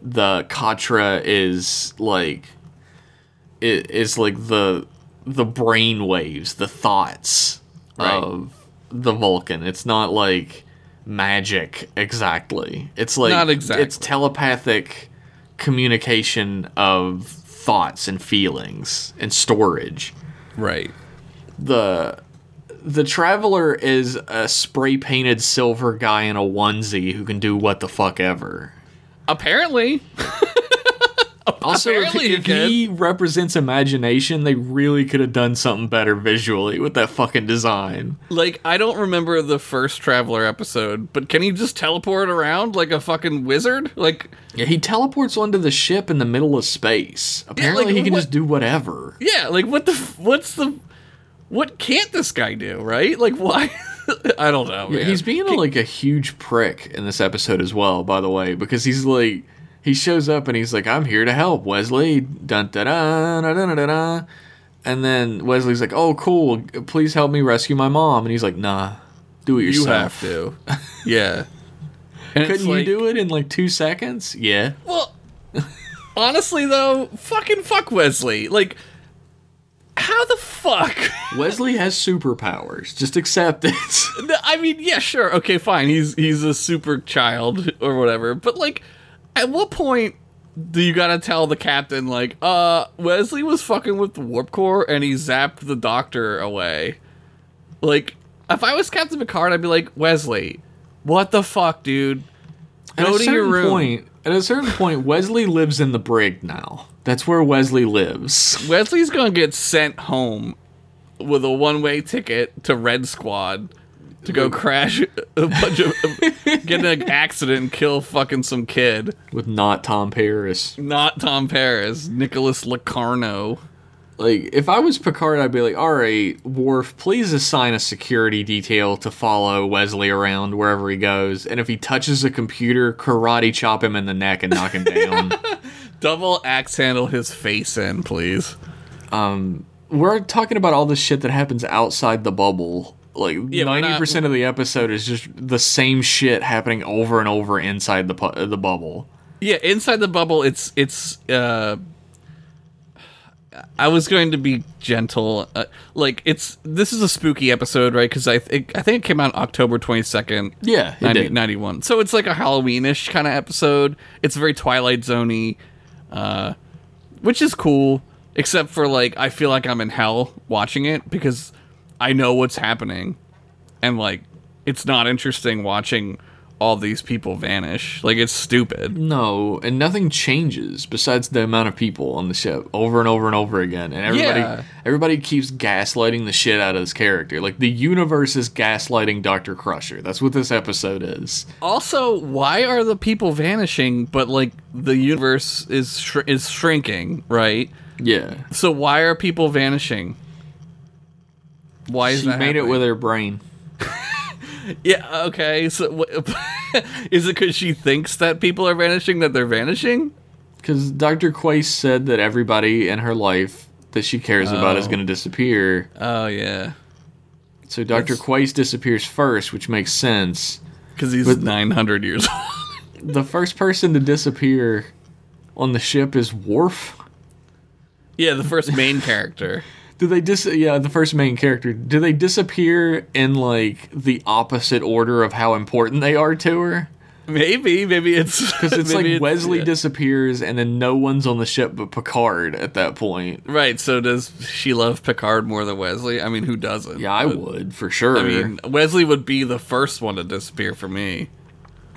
The Katra is like the brain waves, the thoughts, right. Of the Vulcan. It's not like magic exactly. It's like not exactly. It's telepathic communication of thoughts and feelings and storage. Right. The Traveler is a spray painted silver guy in a onesie who can do what the fuck ever. Apparently. Also, if he represents imagination, they really could have done something better visually with that fucking design. Like, I don't remember the first Traveler episode, but can he just teleport around like a fucking wizard? Like, yeah, he teleports onto the ship in the middle of space. Apparently, yeah, like, he can just do whatever. Yeah, like, what can't this guy do, right? Like, why? I don't know, man. Yeah, he's being like a huge prick in this episode as well, by the way, because he's like, he shows up and he's like, I'm here to help, Wesley. Dun da da da da da da. And then Wesley's like, oh, cool. Please help me rescue my mom. And he's like, nah, do it yourself. You have to. Yeah. Couldn't you do it in like 2 seconds? Yeah. Well, honestly, though, fucking fuck Wesley. Like, how the fuck? Wesley has superpowers. Just accept it. I mean, yeah, sure. Okay, fine. He's a super child or whatever. But, like, at what point do you gotta tell the captain, like, Wesley was fucking with the warp core and he zapped the doctor away? Like, if I was Captain Picard, I'd be like, Wesley, what the fuck, dude? Go to your room. At a certain point, Wesley lives in the brig now. That's where Wesley lives. Wesley's gonna get sent home with a one-way ticket to Red Squad. To go crash a bunch of... get in an accident and kill fucking some kid. With not Tom Paris. Not Tom Paris. Nicholas Locarno. Like, if I was Picard, I'd be like, alright, Worf, please assign a security detail to follow Wesley around wherever he goes. And if he touches a computer, karate chop him in the neck and knock him down. Double axe handle his face in, please. We're talking about all this shit that happens outside the bubble. Like, yeah, 90% of the episode is just the same shit happening over and over inside the bubble. Yeah, inside the bubble, it's I was going to be gentle. This is a spooky episode, right? Because I think it came out October 22nd, yeah, 1991. So it's like a Halloween-ish kind of episode. It's very Twilight Zone-y, which is cool, except for, like, I feel like I'm in hell watching it because I know what's happening, and, like, it's not interesting watching all these people vanish. Like, it's stupid. No, and nothing changes besides the amount of people on the ship over and over and over again. And everybody keeps gaslighting the shit out of this character. Like, the universe is gaslighting Dr. Crusher. That's what this episode is. Also, why are the people vanishing, but, like, the universe is shrinking, right? Yeah. So why are people vanishing? Why is she that made happening? It with her brain. Yeah, okay. So, is it because she thinks that people are vanishing, that they're vanishing? Because Dr. Quaice said that everybody in her life that she cares about is going to disappear. Oh, yeah. So Dr. Quaice disappears first, which makes sense. Because he's 900 years old. The first person to disappear on the ship is Worf. Yeah, the first main character. The first main character. Do they disappear in, like, the opposite order of how important they are to her? Maybe it's... Because it's like Wesley disappears, and then no one's on the ship but Picard at that point. Right, so does she love Picard more than Wesley? I mean, who doesn't? Yeah, I would, for sure. I mean, Wesley would be the first one to disappear for me.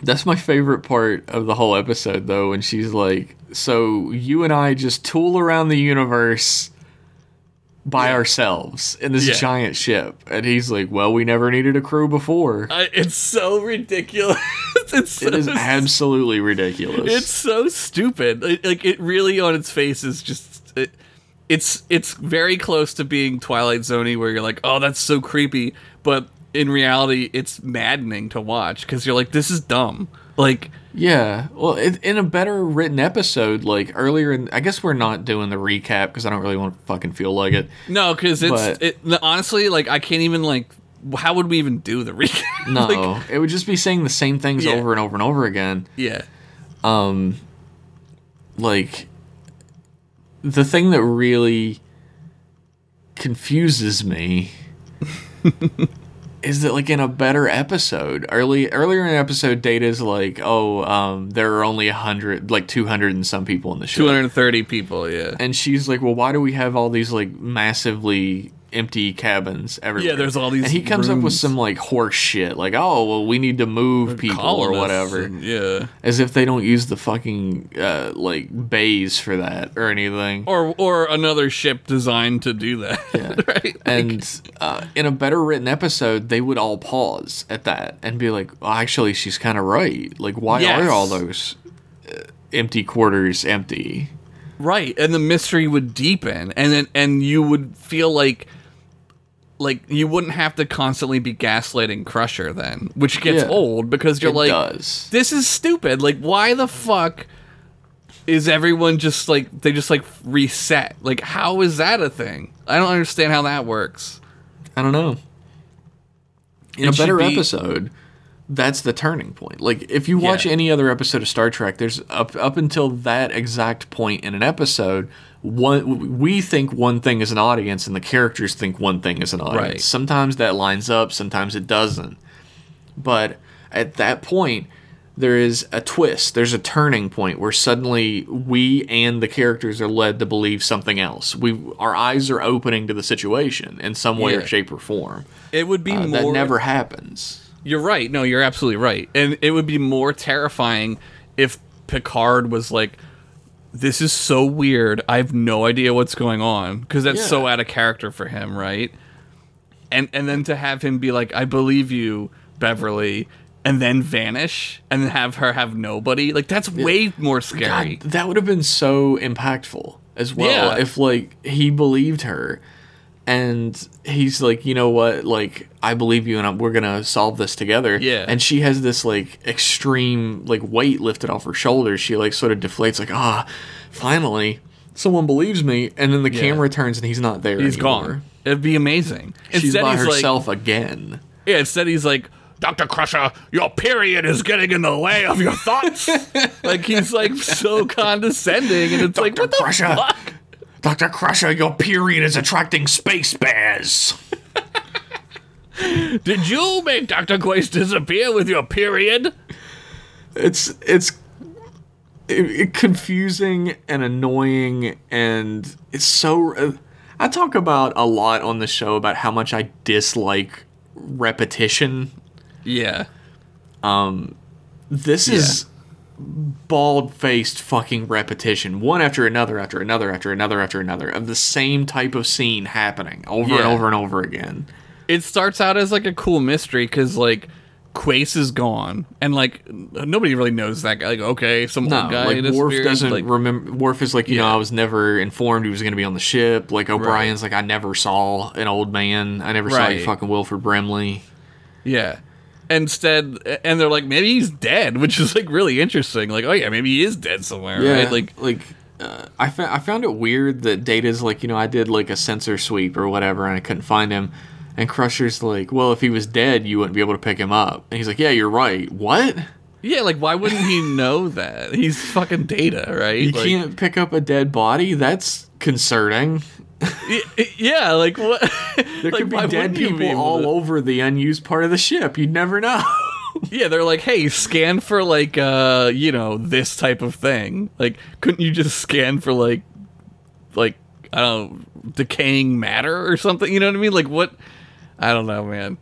That's my favorite part of the whole episode, though, when she's like, so you and I just tool around the universe... by ourselves in this giant ship. And he's like, well, we never needed a crew before. It's so ridiculous. It is absolutely ridiculous. It's so stupid. Like, it really on its face is just... It's very close to being Twilight Zone-y, where you're like, oh, that's so creepy. But in reality, it's maddening to watch, because you're like, this is dumb. Like... Yeah, well, in a better written episode, like, earlier in... I guess we're not doing the recap, because I don't really want to fucking feel like it. No, because honestly, like, I can't even, like... How would we even do the recap? No, like, it would just be saying the same things over and over and over again. Yeah. Like, the thing that really confuses me... is that, like, in a better episode, earlier in an episode, Data's like, oh, there are only 100, like 200 and some people in the show. 230 people, yeah. And she's like, well, why do we have all these, like, massively empty cabins everywhere? Yeah, there's all these. And he comes up with some, like, horse shit, like, oh, well, we need to move people or whatever. And, yeah. As if they don't use the fucking like, bays for that or anything, or another ship designed to do that. Yeah. Right. Like, and in a better written episode, they would all pause at that and be like, oh, actually, she's kind of right. Like, why are all those empty quarters empty? Right, and the mystery would deepen, and you would feel like you wouldn't have to constantly be gaslighting Crusher then, which gets old, because you're like, this is stupid. Like, why the fuck is everyone just like, they just like reset? Like, how is that a thing? I don't understand how that works. I don't know. In a better episode, that's the turning point. Like, if you watch any other episode of Star Trek, there's up until that exact point in an episode, we think one thing is an audience, and the characters think one thing is an audience. Right. Sometimes that lines up, sometimes it doesn't. But at that point, there is a twist. There's a turning point where suddenly we and the characters are led to believe something else. Our eyes are opening to the situation in some way or shape or form. It would be more... That never happens. You're right. No, you're absolutely right. And it would be more terrifying if Picard was like, this is so weird, I have no idea what's going on. Because that's so out of character for him, right? And then to have him be like, I believe you, Beverly, and then vanish, and then have her have nobody. Like, that's way more scary. God, that would have been so impactful as well if, like, he believed her. And he's like, you know what, like, I believe you, and we're going to solve this together. Yeah. And she has this, like, extreme, like, weight lifted off her shoulders. She, like, sort of deflates, like, finally, someone believes me. And then the camera turns, and he's not there anymore. Gone. It'd be amazing. She's by herself again. Yeah, instead he's like, Dr. Crusher, your period is getting in the way of your thoughts. Like, he's, like, so condescending, and it's Dr. like, what the fuck? Dr. Crusher, your period is attracting space bears. Did you make Dr. Quaice disappear with your period? It's confusing and annoying, and it's so... I talk about a lot on the show about how much I dislike repetition. Yeah. This is bald-faced fucking repetition, one after another of the same type of scene happening over and over and over again. It starts out as like a cool mystery because like Quace is gone and like nobody really knows that guy. Like, okay, some old guy. Like Worf doesn't remember. Worf is like, you know, I was never informed he was going to be on the ship. Like O'Brien's like, I never saw an old man. I never saw fucking Wilford Brimley. Yeah. Instead, and they're like, maybe he's dead, which is like really interesting. Like, oh yeah, maybe he is dead somewhere, right? Like I found it weird that Data's like, you know, I did like a sensor sweep or whatever, and I couldn't find him. And Crusher's like, well, if he was dead, you wouldn't be able to pick him up. And he's like, yeah, you're right. What? Yeah, like why wouldn't he know that? He's fucking Data, right? You can't pick up a dead body. That's concerning. Yeah, like what? There could be dead people all over the unused part of the ship. You'd never know. Yeah, they're like, hey, scan for like, you know, this type of thing. Like, couldn't you just scan for like I don't know, decaying matter or something? You know what I mean? Like what? I don't know, man.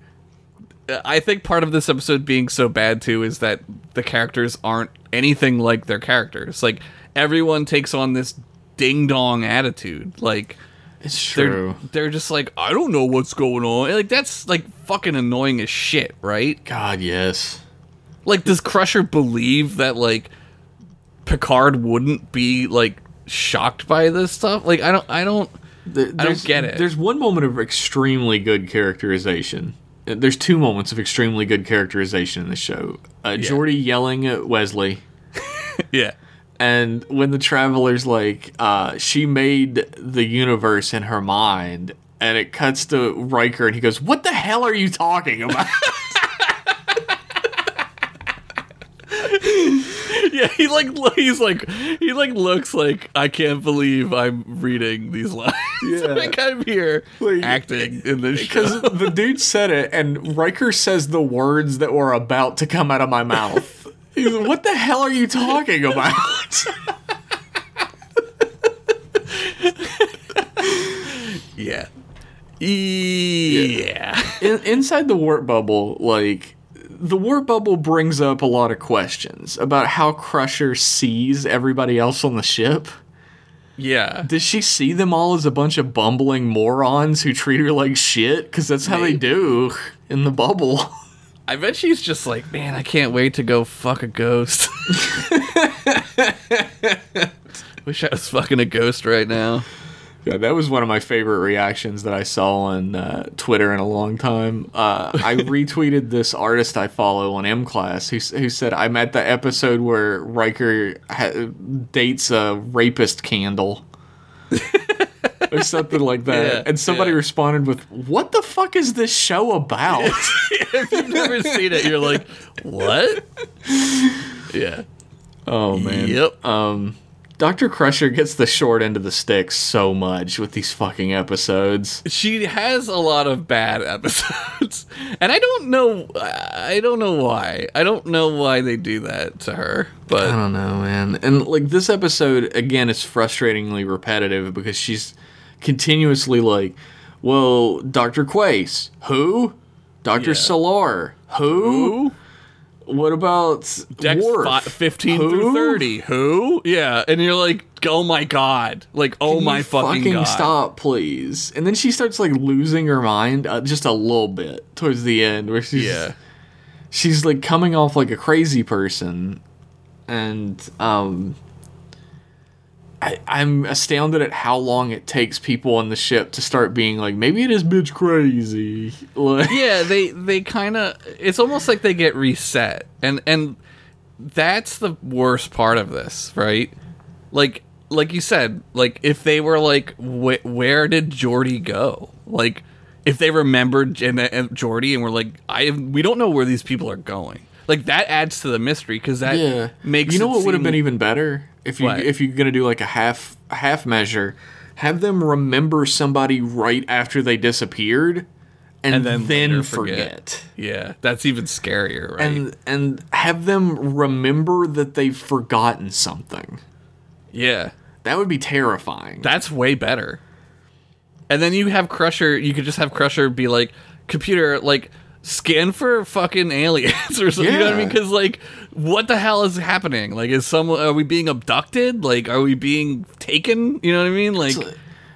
I think part of this episode being so bad too is that the characters aren't anything like their characters. Like everyone takes on this ding dong attitude. Like. It's true. They're just like, I don't know what's going on. Like, that's, like, fucking annoying as shit, right? God, yes. Like, does Crusher believe that, like, Picard wouldn't be, like, shocked by this stuff? Like, I don't get it. There's one moment of extremely good characterization. There's two moments of extremely good characterization in the show. Geordi yelling at Wesley. Yeah. And when the Traveler's like, she made the universe in her mind, and it cuts to Riker, and he goes, what the hell are you talking about? Yeah, he looks like, I can't believe I'm reading these lines. Yeah. Like, I'm here acting in this show. Because the dude said it, and Riker says the words that were about to come out of my mouth. He's like, what the hell are you talking about? Yeah. Inside the warp bubble, like, the warp bubble brings up a lot of questions about how Crusher sees everybody else on the ship. Yeah. Does she see them all as a bunch of bumbling morons who treat her like shit? Because that's how they do in the bubble. I bet she's just like, man, I can't wait to go fuck a ghost. Wish I was fucking a ghost right now. Yeah, that was one of my favorite reactions that I saw on Twitter in a long time. I retweeted this artist I follow on M-Class who said, I'm at the episode where Riker dates a rapist candle. Or something like that. Yeah, and somebody responded with, what the fuck is this show about? If you've never seen it, you're like, what? Yeah. Oh, man. Yep. Dr. Crusher gets the short end of the stick so much with these fucking episodes. She has a lot of bad episodes. And I don't know why. I don't know why they do that to her. But I don't know, man. And, like, this episode, again, is frustratingly repetitive because she's continuously like, well, Dr. Quace, who? Dr. Salar, who? What about Dex Worf? 15 through 30, who? Yeah, and you're like, oh my god. Like, oh my fucking god. Stop, please. And then she starts, like, losing her mind just a little bit towards the end, where she's like, coming off like a crazy person. And, I'm astounded at how long it takes people on the ship to start being like, maybe it is bitch crazy. Like, yeah, they kind of... It's almost like they get reset. And that's the worst part of this, right? Like you said, like, if they were like, where did Geordi go? Like, if they remembered Geordi and were like, we don't know where these people are going. Like, that adds to the mystery, because that makes... You know what would have been even better? If you're going to do, like, a half measure, have them remember somebody right after they disappeared, and then forget. Yeah, that's even scarier, right? And have them remember that they've forgotten something. Yeah. That would be terrifying. That's way better. And then you could just have Crusher be like, computer, like... scan for fucking aliens or something, you know what I mean? Because, like, what the hell is happening? Like, are we being abducted? Like, are we being taken? You know what I mean? Like,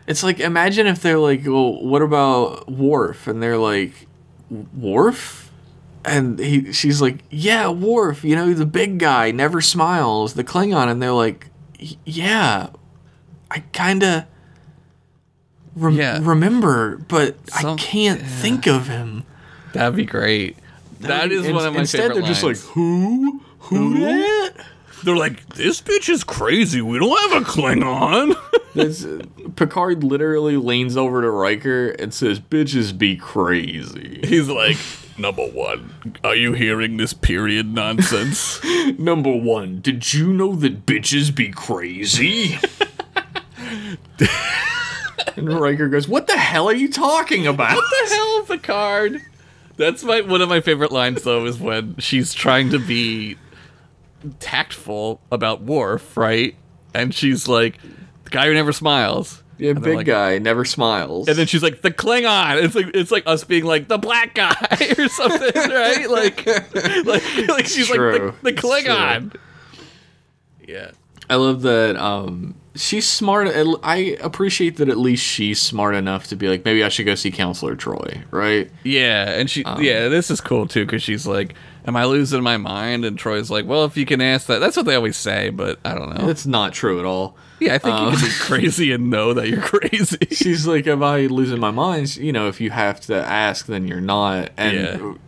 it's like, imagine if they're like, well, what about Worf? And they're like, Worf? And she's like, yeah, Worf, you know, the big guy, never smiles, the Klingon. And they're like, yeah, I kind of remember, but I can't think of him. That'd be great. That is one of my favorite lines. Instead, they're just like, who? Who that? They're like, this bitch is crazy. We don't have a Klingon. Picard literally leans over to Riker and says, bitches be crazy. He's like, number one, are you hearing this period nonsense? Number one, did you know that bitches be crazy? And Riker goes, what the hell are you talking about? What the hell, Picard? That's one of my favorite lines, though, is when she's trying to be tactful about Worf, right? And she's like, the guy who never smiles. Yeah, big like, guy, never smiles. And then she's like, the Klingon. It's like us being like, the black guy or something, right? Like she's true. Like, the Klingon. Yeah. I love that she's smart. I appreciate that at least she's smart enough to be like, maybe I should go see Counselor Troy, right? Yeah, and she, this is cool, too, because she's like, am I losing my mind? And Troy's like, well, if you can ask that. That's what they always say, but I don't know. That's not true at all. Yeah, I think you can be crazy and know that you're crazy. She's like, am I losing my mind? You know, if you have to ask, then you're not. And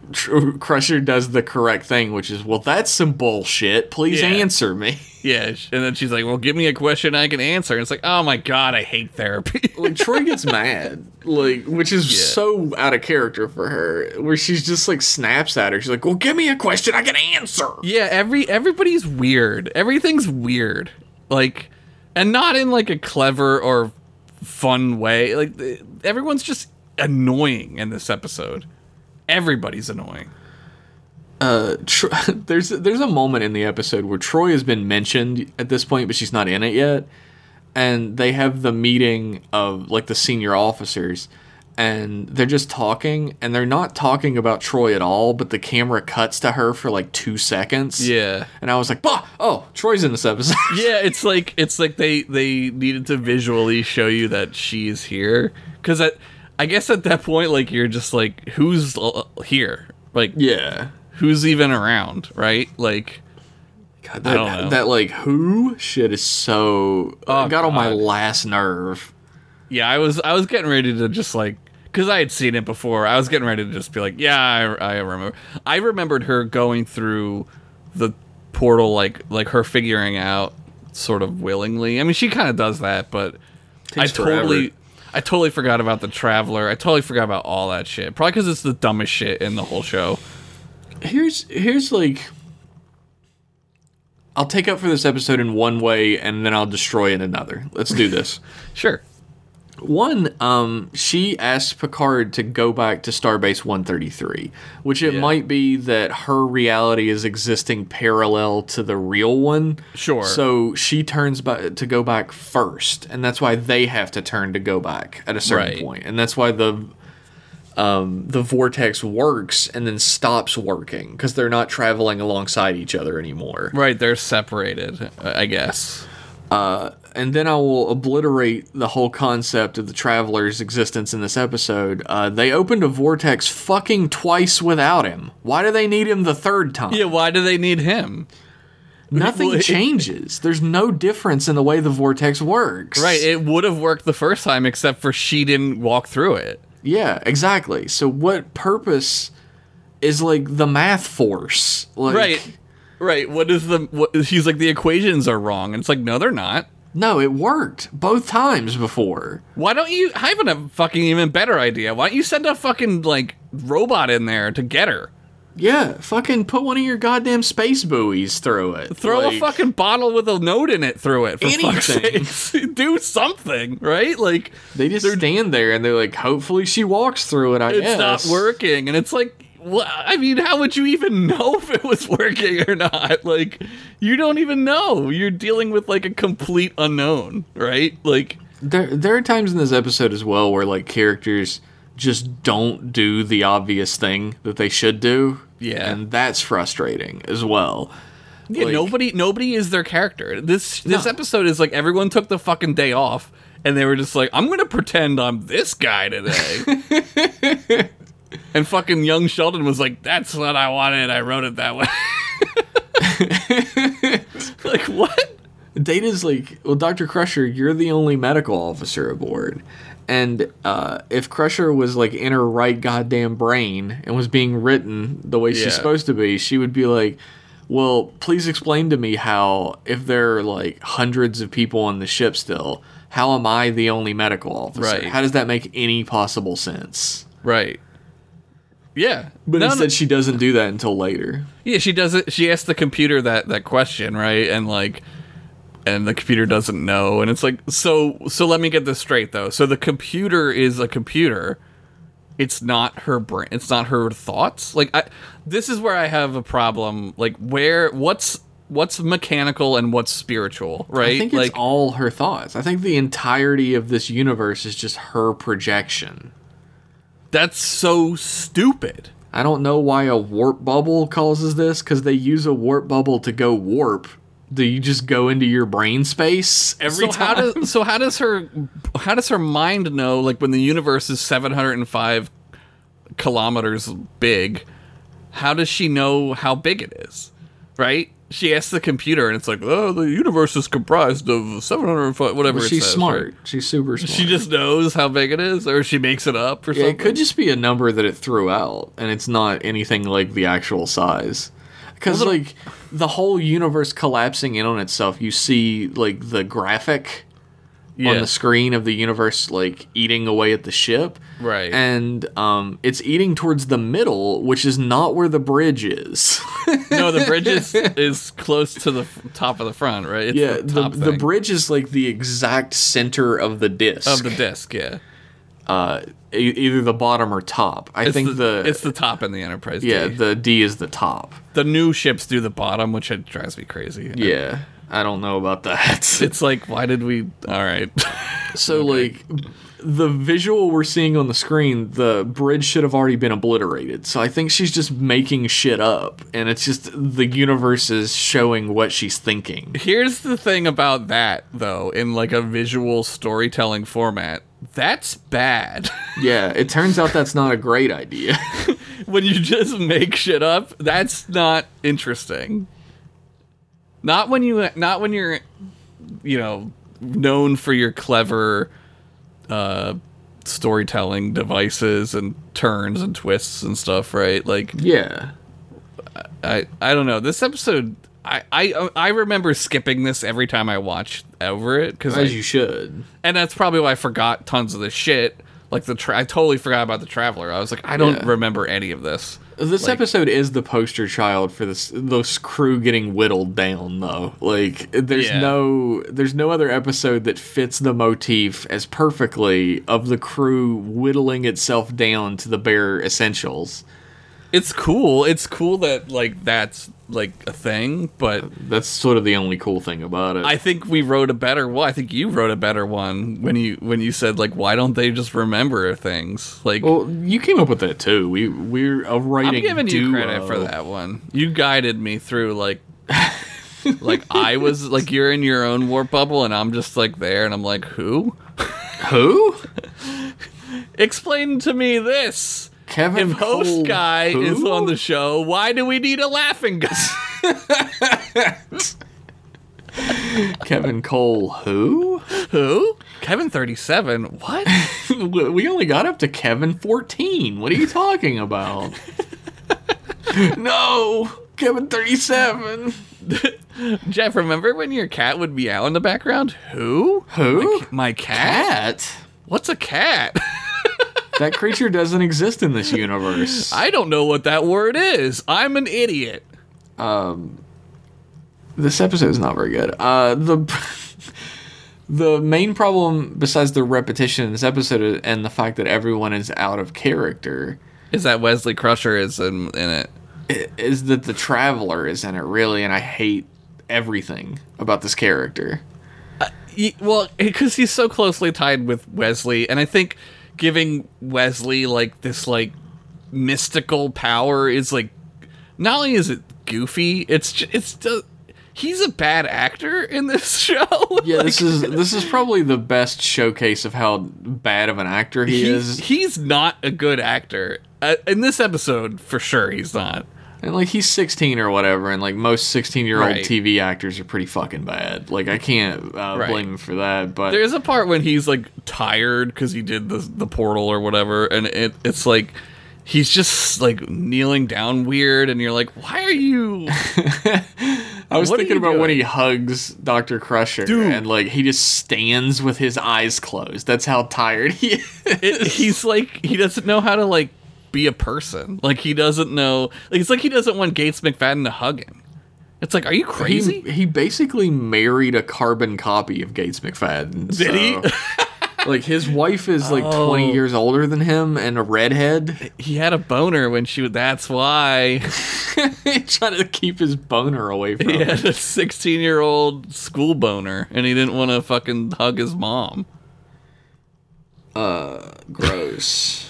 Crusher does the correct thing, which is, well, that's some bullshit. Please answer me. Yeah, and then she's like, well, give me a question I can answer. And it's like, oh, my God, I hate therapy. Like, Troy gets mad, like, which is so out of character for her, where she's just, like, snaps at her. She's like, well, give me a question I can answer. Yeah, everybody's weird. Everything's weird. Like... And not in, like, a clever or fun way. Like, everyone's just annoying in this episode. Everybody's annoying. There's a moment in the episode where Troy has been mentioned at this point, but she's not in it yet. And they have the meeting of, like, the senior officers. And they're just talking. And they're not talking about Troy at all, but the camera cuts to her for, like, 2 seconds. Yeah. And I was like, bah! Oh, Troy's in this episode. Yeah, it's like they needed to visually show you that she's here. Because I guess at that point, like, you're just like, who's here? Like, yeah, who's even around, right? Like... God, I don't know. That, like, who shit is so... Oh, got on my last nerve. Yeah, I was getting ready to just, like... Because I had seen it before. I was getting ready to just be like, yeah, I remember. I remembered her going through the portal, like her figuring out sort of willingly. I mean, she kind of does that, but I totally forgot about the Traveler. I totally forgot about all that shit. Probably because it's the dumbest shit in the whole show. Here's like... I'll take up for this episode in one way, and then I'll destroy in another. Let's do this. Sure. One, she asks Picard to go back to Starbase 133, which it might be that her reality is existing parallel to the real one. Sure. So she turns back to go back first, and that's why they have to turn to go back at a certain point. And that's why the vortex works and then stops working, because they're not traveling alongside each other anymore. Right, they're separated, I guess. And then I will obliterate the whole concept of the Traveler's existence in this episode. They opened a vortex fucking twice without him. Why do they need him the third time? Yeah, why do they need him? Nothing changes. There's no difference in the way the vortex works. Right, it would have worked the first time, except for she didn't walk through it. Yeah, exactly. So what purpose is, like, the math force? Like, right, she's like, the equations are wrong, and it's like, no, they're not. No, it worked both times before. Why don't you... I have a fucking even better idea. Why don't you send a fucking, like, robot in there to get her? Yeah, fucking put one of your goddamn space buoys through it. Throw a fucking bottle with a note in it through it, for fuck's sake. Do something, right? Like, they just stand there, and they're like, hopefully she walks through it, I guess. It's not working, and it's like... Well, I mean, how would you even know if it was working or not? Like, you don't even know. You're dealing with, like, a complete unknown, right? Like, there are times in this episode as well where, like, characters just don't do the obvious thing that they should do. Yeah. And that's frustrating as well. Yeah, like, nobody is their character. This episode is like everyone took the fucking day off and they were just like, I'm gonna pretend I'm this guy today. And fucking young Sheldon was like, that's what I wanted, I wrote it that way. Like, what? Data's like, well, Dr. Crusher, you're the only medical officer aboard. And if Crusher was like in her right goddamn brain and was being written the way she's supposed to be, she would be like, well, please explain to me how, if there are like hundreds of people on the ship still, how am I the only medical officer? Right. How does that make any possible sense? Right. Yeah. But she doesn't do that until later. Yeah, she doesn't. She asks the computer that question, right? And like... and the computer doesn't know, and it's like, so let me get this straight though. So the computer is a computer. It's not her brain. It's not her thoughts. Like, this is where I have a problem. Like, what's mechanical and what's spiritual, right? I think it's like, all her thoughts. I think the entirety of this universe is just her projection. That's so stupid. I don't know why a warp bubble causes this, because they use a warp bubble to go warp. Do you just go into your brain space every time? How does her mind know, like, when the universe is 705 kilometers big, how does she know how big it is, right? She asks the computer, and it's like, oh, the universe is comprised of 705, whatever it says. She's smart. Right? She's super smart. She just knows how big it is, or she makes it up or something? It could just be a number that it threw out, and it's not anything like the actual size. Because, like, the whole universe collapsing in on itself, you see, like, the graphic on the screen of the universe, like, eating away at the ship. Right. And it's eating towards the middle, which is not where the bridge is. No, the bridge is close to the top of the front, right? It's the bridge is, like, the exact center of the disc. Of the disc, yeah. Either the bottom or top. It's the top in the Enterprise D. Yeah, the D is the top. The new ships do the bottom, which drives me crazy. Yeah, I don't know about that. It's like, why did we... All right. So, okay. Like, the visual we're seeing on the screen, the bridge should have already been obliterated. So I think she's just making shit up, and it's just the universe is showing what she's thinking. Here's the thing about that, though, in, like, a visual storytelling format. That's bad. Yeah, it turns out that's not a great idea. When you just make shit up, that's not interesting. Not when you're, you know, known for your clever storytelling devices and turns and twists and stuff, right? Like, yeah. I don't know. This episode, I remember skipping this every time I watched over it. As you should. And that's probably why I forgot tons of this shit. Like, I totally forgot about the Traveler. I was like, I don't remember any of this. This episode is the poster child for this crew getting whittled down, though. Like, there's no other episode that fits the motif as perfectly of the crew whittling itself down to the bare essentials. It's cool. It's cool that, like, that's, like, a thing, but... That's sort of the only cool thing about it. I think we wrote a better one. I think you wrote a better one when you said, like, why don't they just remember things? Like, well, you came up with that, too. We're a writing duo. I'm giving you credit for that one. You guided me through, like... like, I was, like, you're in your own warp bubble, and I'm just, like, there, and I'm like, who? Who? Explain to me this! Kevin if host Cole guy who? Is on the show, why do we need a laughing guy? Kevin Cole who? Who? Kevin 37? What? We only got up to Kevin 14. What are you talking about? No! Kevin 37! Jeff, remember when your cat would meow in the background? Who? Who? My cat? Cat? What's a cat? That creature doesn't exist in this universe. I don't know what that word is. I'm an idiot. This episode is not very good. The main problem, besides the repetition in this episode and the fact that everyone is out of character, is that Wesley Crusher is in it. Is that the Traveler is in it, really, and I hate everything about this character. Well, because he's so closely tied with Wesley, and I think... giving Wesley, like, this, like, mystical power is, like, not only is it goofy, it's he's a bad actor in this show. Yeah, like, this is probably the best showcase of how bad of an actor he is. He's not a good actor. In this episode, for sure, he's not. And, like, he's 16 or whatever, and, like, most 16-year-old TV actors are pretty fucking bad. Like, I can't blame him for that, but... There's a part when he's, like, tired because he did the portal or whatever, and it's, like, he's just, like, kneeling down weird, and you're like, why are you... I was thinking about when he hugs Dr. Crusher, and, like, he just stands with his eyes closed. That's how tired he is. He's, like, he doesn't know how to, like, be a person. Like, he doesn't know... Like, it's like he doesn't want Gates McFadden to hug him. It's like, are you crazy? He basically married a carbon copy of Gates McFadden. Did he? Like, his wife is, like, 20 years older than him and a redhead. He had a boner when she... That's why. He tried to keep his boner away from him. He had a 16-year-old school boner, and he didn't want to fucking hug his mom. Gross.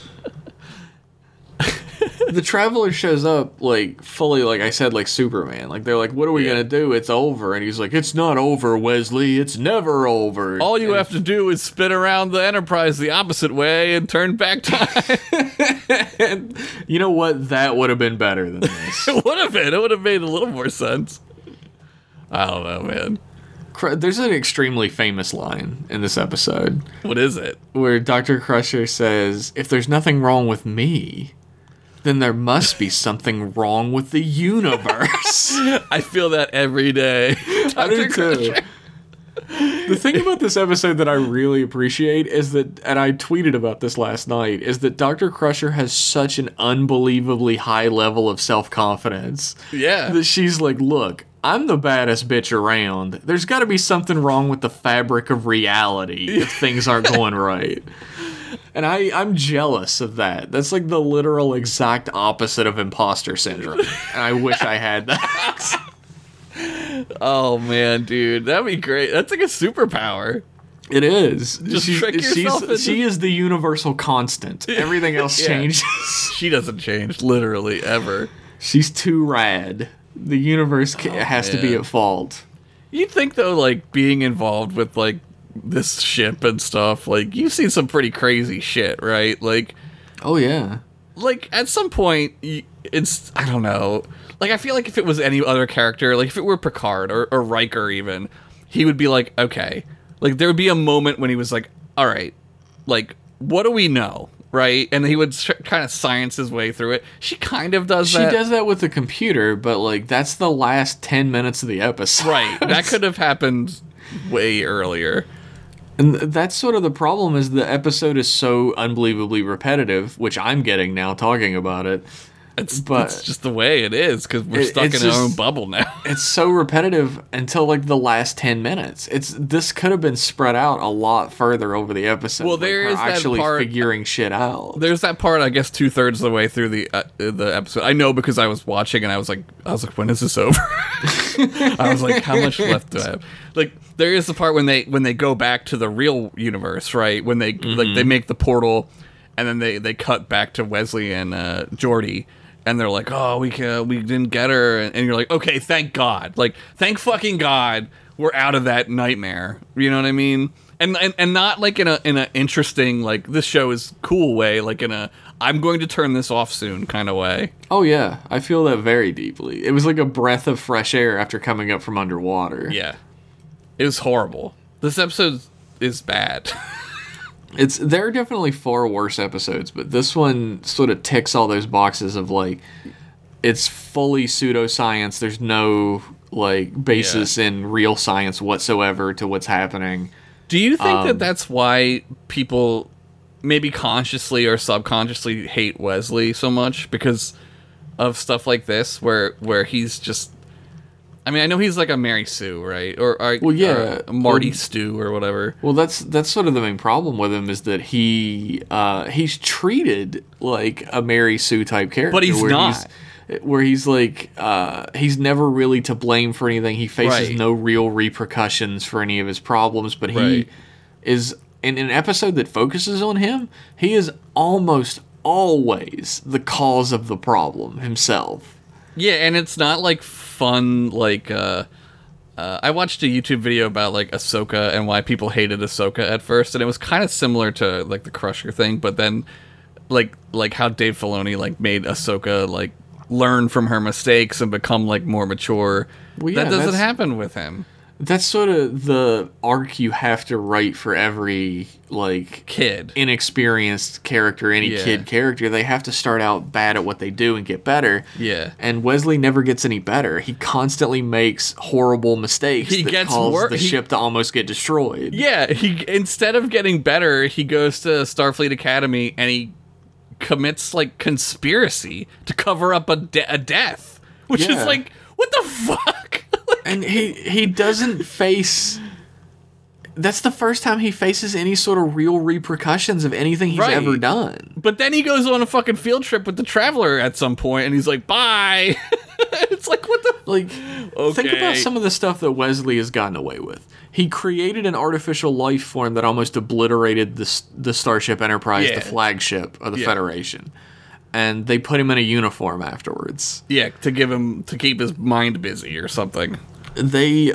The Traveler shows up, like, fully, like I said, like Superman. Like, they're like, what are we going to do? It's over. And he's like, it's not over, Wesley. It's never over. All you have to do is spin around the Enterprise the opposite way and turn back time. And you know what? That would have been better than this. It would have been. It would have made a little more sense. I don't know, man. There's an extremely famous line in this episode. What is it? Where Dr. Crusher says, if there's nothing wrong with me... then there must be something wrong with the universe. I feel that every day. I do too. The thing about this episode that I really appreciate is that, and I tweeted about this last night, is that Dr. Crusher has such an unbelievably high level of self-confidence. Yeah. That she's like, look, I'm the baddest bitch around. There's got to be something wrong with the fabric of reality if things aren't going right. And I'm jealous of that. That's like the literal exact opposite of imposter syndrome. And I wish I had that. Oh, man, dude. That'd be great. That's like a superpower. It is. Just trick yourself into... She is the universal constant. Everything else changes. She doesn't change, literally, ever. She's too rad. The universe has to be at fault. You'd think, though, like, being involved with, like, this ship and stuff, like, you've seen some pretty crazy shit, right? Like, oh yeah, like at some point, it's, I don't know, like, I feel like if it was any other character, like if it were Picard or Riker even, he would be like, okay, like there would be a moment when he was like, all right, like what do we know, right? And he would kind of science his way through it. She kind of does that. She does that with the computer, but like that's the last 10 minutes of the episode, right? That could have happened way earlier. And that's sort of the problem, is the episode is so unbelievably repetitive, which I'm getting now talking about it. It's just the way it is, because we're stuck in our own bubble now. It's so repetitive until, like, the last 10 minutes. This could have been spread out a lot further over the episode. Well, there is actually that part, figuring shit out. There's that part, I guess, 2/3 of the way through the episode. I know, because I was watching and I was like, when is this over? I was like, how much left do I have? Like, there is the part when they go back to the real universe, right? When they like they make the portal, and then they cut back to Wesley and Geordi. And they're like, oh, we didn't get her. And you're like, okay, thank God. Like, thank fucking God we're out of that nightmare. You know what I mean? And not like in a interesting, like, this show is cool way, like in a I'm going to turn this off soon kind of way. Oh, yeah. I feel that very deeply. It was like a breath of fresh air after coming up from underwater. Yeah. It was horrible. This episode is bad. There are definitely far worse episodes, but this one sort of ticks all those boxes of, like, it's fully pseudoscience. There's no, like, basis in real science whatsoever to what's happening. Do you think that's why people maybe consciously or subconsciously hate Wesley so much? Because of stuff like this, where he's just... I mean, I know he's like a Mary Sue, right? Or a Marty Stew or whatever. Well, that's sort of the main problem with him, is that he's treated like a Mary Sue type character. But he's not. He's like, he's never really to blame for anything. He faces no real repercussions for any of his problems, but he is, in an episode that focuses on him, he is almost always the cause of the problem himself. Yeah, and it's not like fun, like I watched a YouTube video about like Ahsoka and why people hated Ahsoka at first, and it was kind of similar to like the Crusher thing, but then like how Dave Filoni like made Ahsoka like learn from her mistakes and become like more mature. Well, yeah, that doesn't happen with him. That's sort of the arc you have to write for every like kid, inexperienced character, any kid character. They have to start out bad at what they do and get better. Yeah. And Wesley never gets any better. He constantly makes horrible mistakes that cause the ship to almost get destroyed. Yeah. He instead of getting better, he goes to Starfleet Academy and he commits like conspiracy to cover up a death, which is like, what the fuck? And he doesn't face... That's the first time he faces any sort of real repercussions of anything he's ever done. But then he goes on a fucking field trip with the Traveler at some point, and he's like, bye! It's like, what the... Like, okay. Think about some of the stuff that Wesley has gotten away with. He created an artificial life form that almost obliterated the Starship Enterprise, the flagship of the Federation. And they put him in a uniform afterwards. Yeah, to keep his mind busy or something. He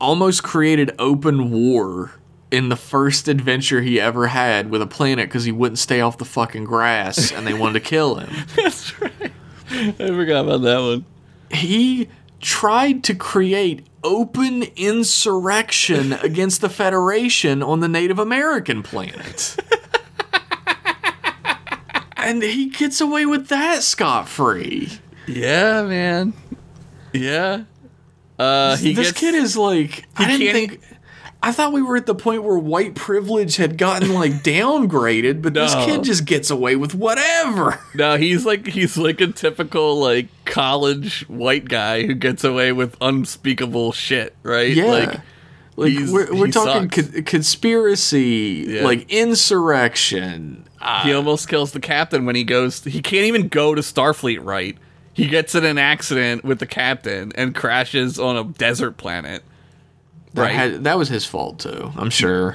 almost created open war in the first adventure he ever had with a planet because he wouldn't stay off the fucking grass and they wanted to kill him. That's right. I forgot about that one. He tried to create open insurrection against the Federation on the Native American planet. And he gets away with that scot-free. Yeah, man. Yeah. I thought we were at the point where white privilege had gotten like downgraded, but this kid just gets away with whatever. No, he's like a typical like college white guy who gets away with unspeakable shit, right? Yeah. We're talking conspiracy, like insurrection. He almost kills the captain when he goes... He can't even go to Starfleet right. He gets in an accident with the captain and crashes on a desert planet. Right. That was his fault, too, I'm sure.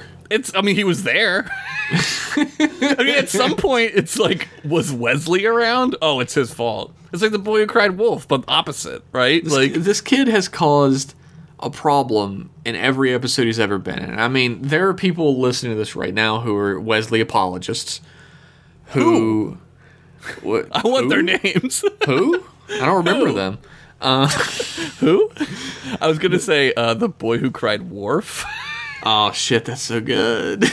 I mean, he was there. I mean, at some point, it's like, was Wesley around? Oh, it's his fault. It's like the boy who cried wolf, but opposite, right? This kid has caused a problem in every episode he's ever been in. I mean, there are people listening to this right now who are Wesley apologists. I want their names. Who? I don't remember them. Who? I was going to say the boy who cried Worf. Oh, shit, that's so good.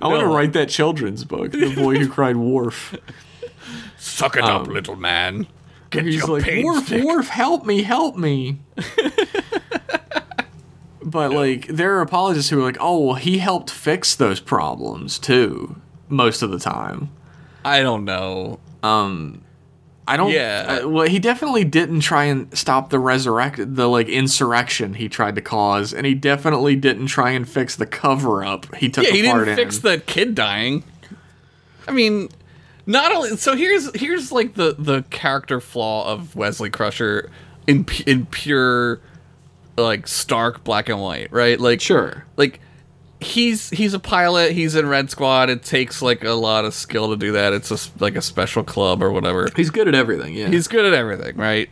I want to write that children's book, The Boy Who Cried Worf. Suck it up, little man. He's like, Worf, help me. But, like, there are apologists who are like, oh, well, he helped fix those problems, too, most of the time. I don't know. He definitely didn't try and stop the insurrection he tried to cause, and he definitely didn't try and fix the cover-up he took part in. Yeah, he didn't fix the kid dying. I mean... Not only so here's like the character flaw of Wesley Crusher in pure like stark black and white, right? Like sure. Like he's a pilot, he's in Red Squad. It takes like a lot of skill to do that. It's a special club or whatever. He's good at everything, yeah. He's good at everything, right?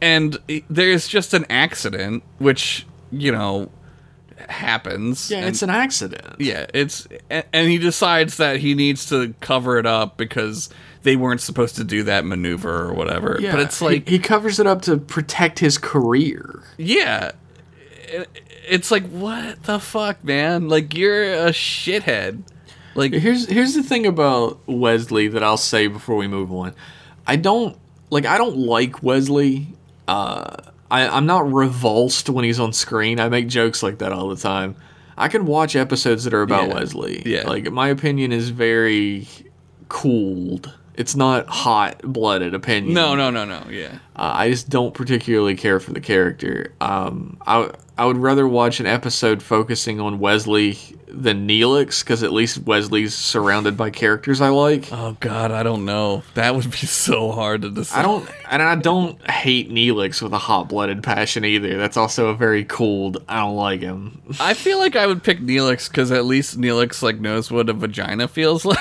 And there's just an accident which, you know, happens. Yeah, it's an accident. Yeah, and he decides that he needs to cover it up because they weren't supposed to do that maneuver or whatever. Yeah, but it's like he covers it up to protect his career. Yeah. It's like, what the fuck, man? Like, you're a shithead. Like here's the thing about Wesley that I'll say before we move on. I don't like Wesley. I'm not revulsed when he's on screen. I make jokes like that all the time. I can watch episodes that are about Wesley. Yeah. Like, my opinion is very cooled. It's not hot-blooded opinion. No, yeah. I just don't particularly care for the character. I would rather watch an episode focusing on Wesley than Neelix, because at least Wesley's surrounded by characters I like. Oh, God, I don't know. That would be so hard to decide. I don't hate Neelix with a hot-blooded passion either. That's also a very cold, I don't like him. I feel like I would pick Neelix, because at least Neelix like knows what a vagina feels like.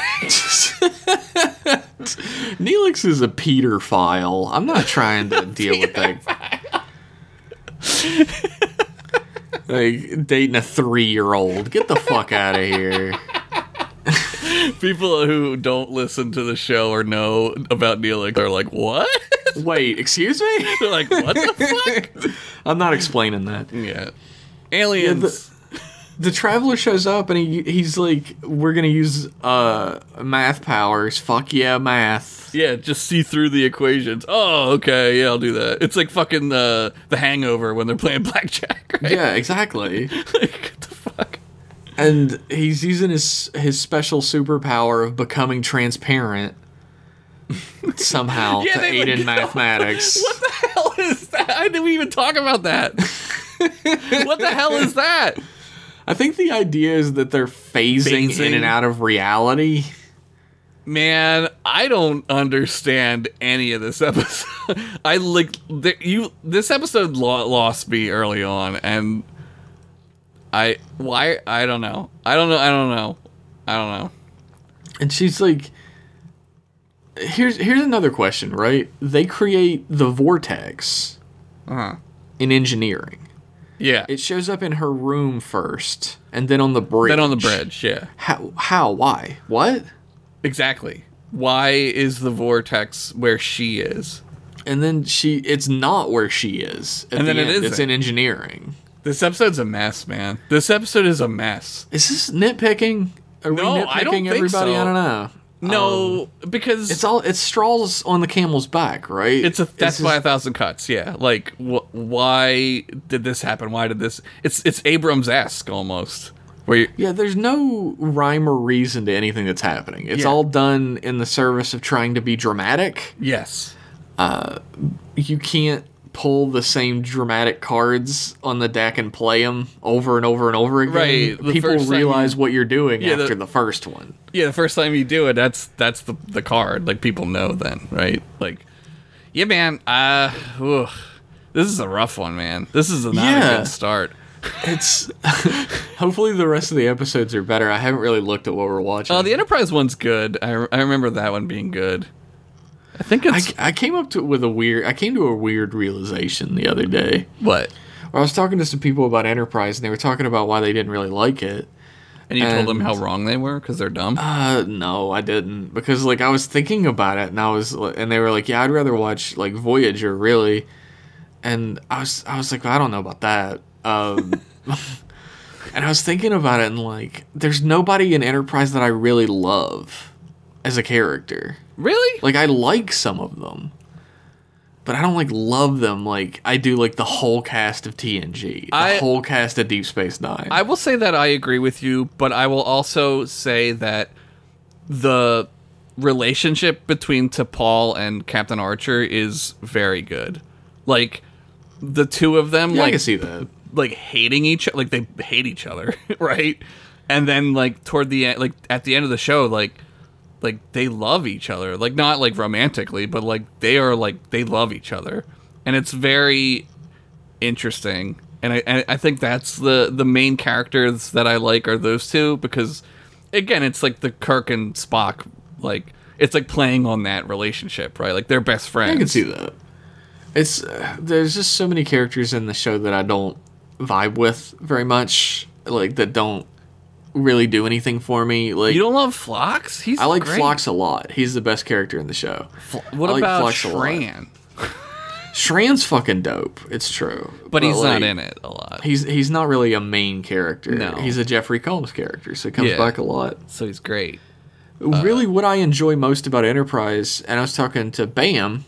Neelix is a pedophile. I'm not trying to deal with that. Like, dating a 3-year-old. Get the fuck out of here. People who don't listen to the show or know about Neelix are like, what? Wait, excuse me? They're like, what the fuck? I'm not explaining that. Yeah. Aliens. Yeah, the Traveler shows up and he's like, we're going to use math powers. Fuck yeah, math. Yeah, just see through the equations. Oh, okay, yeah, I'll do that. It's like fucking The Hangover when they're playing blackjack, right? Yeah, exactly. Like, what the fuck? And he's using his special superpower of becoming transparent somehow to aid in mathematics. What the hell is that? I didn't even talk about that. What the hell is that? I think the idea is that they're phasing in and out of reality. Man, I don't understand any of this episode. This episode lost me early on, and... I don't know. And she's like, here's another question, right? They create the vortex in engineering. Yeah. It shows up in her room first, and then on the bridge. Yeah. How? Why? What? Exactly. Why is the vortex where she is? And then it's not where she is. It's in engineering. This episode's a mess, man. Is this nitpicking? Are we nitpicking I don't think everybody? So. I don't know. No, because it's straws on the camel's back, right? That's by a thousand cuts. Yeah, like why did this happen? Why did this? It's Abrams-esque almost. There's no rhyme or reason to anything that's happening. It's all done in the service of trying to be dramatic. Yes. You can't pull the same dramatic cards on the deck and play them over and over and over again. Right. People realize what you're doing after the first one. Yeah, the first time you do it, that's the card. Like, people know then, right? Like, yeah, man, this is a rough one, man. This is not a good start. It's hopefully the rest of the episodes are better. I haven't really looked at what we're watching. The Enterprise one's good. I remember that one being good. I think I came up to it with a weird realization the other day. What? Well, I was talking to some people about Enterprise, and they were talking about why they didn't really like it. And you told them how wrong they were because they're dumb? No, I didn't, because like I was thinking about it, and they were like, "Yeah, I'd rather watch like Voyager, really." And I was like, well, I don't know about that. And I was thinking about it, and like, there's nobody in Enterprise that I really love as a character. Really? Like, I like some of them, but I don't, like, love them like I do, like, the whole cast of TNG, the whole cast of Deep Space Nine. I will say that I agree with you, but I will also say that the relationship between T'Pol and Captain Archer is very good. Like, the two of them, I can see that. Like, hating each other, like, they hate each other, right? And then, like, toward the end, like, at the end of the show, like, they love each other. Like, not, like, romantically, but, like, they are, like, they love each other. And it's very interesting. And I think that's the main characters that I like are those two, because, again, it's, like, the Kirk and Spock, like, it's, like, playing on that relationship, right? Like, they're best friends. I can see that. It's, there's just so many characters in the show that I don't vibe with very much, like, that don't really do anything for me. Like, you don't love Phlox? I like Phlox a lot. He's the best character in the show. What about Shran? Shran's fucking dope. It's true, but he's like, not in it a lot. He's not really a main character. No, he's a Jeffrey Combs character, so he comes back a lot. So he's great. Really, what I enjoy most about Enterprise, and I was talking to Bam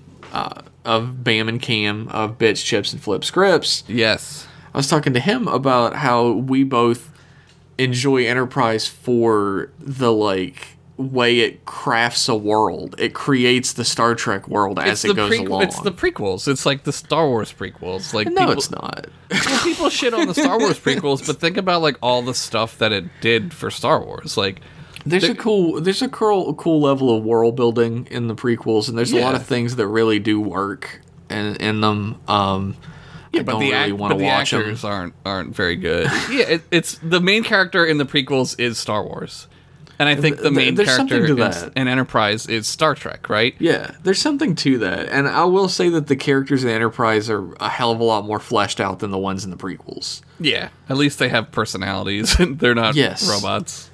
of Bam and Cam of Bitch Chips and Flip Scripts. Yes, I was talking to him about how we both enjoy Enterprise for the, like, way it crafts a world. It creates the Star Trek world as it goes along. It's the prequels. It's like the Star Wars prequels. Like, no, it's not. Well, people shit on the Star Wars prequels, but think about, like, all the stuff that it did for Star Wars. Like, there's a cool level of world building in the prequels, and there's a lot of things that really do work in them. But the actors aren't very good. Yeah, it's the main character in the prequels is Star Wars. And I think the main character in Enterprise is Star Trek, right? Yeah, there's something to that. And I will say that the characters in Enterprise are a hell of a lot more fleshed out than the ones in the prequels. Yeah, at least they have personalities. They're not robots.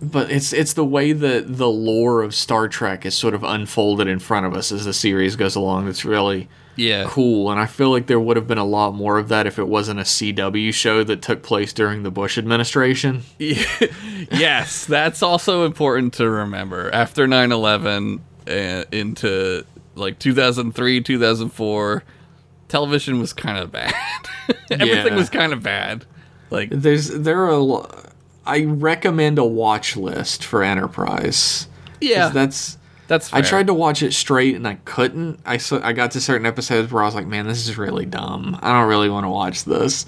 But it's the way that the lore of Star Trek is sort of unfolded in front of us as the series goes along that's really cool. And I feel like there would have been a lot more of that if it wasn't a CW show that took place during the Bush administration. Yes, that's also important to remember. After 9/11 into like 2003, 2004, television was kind of bad. Everything was kind of bad. Like there are a lot. I recommend a watch list for Enterprise. Yeah, that's fair. I tried to watch it straight and I couldn't. I got to certain episodes where I was like, man, this is really dumb. I don't really want to watch this.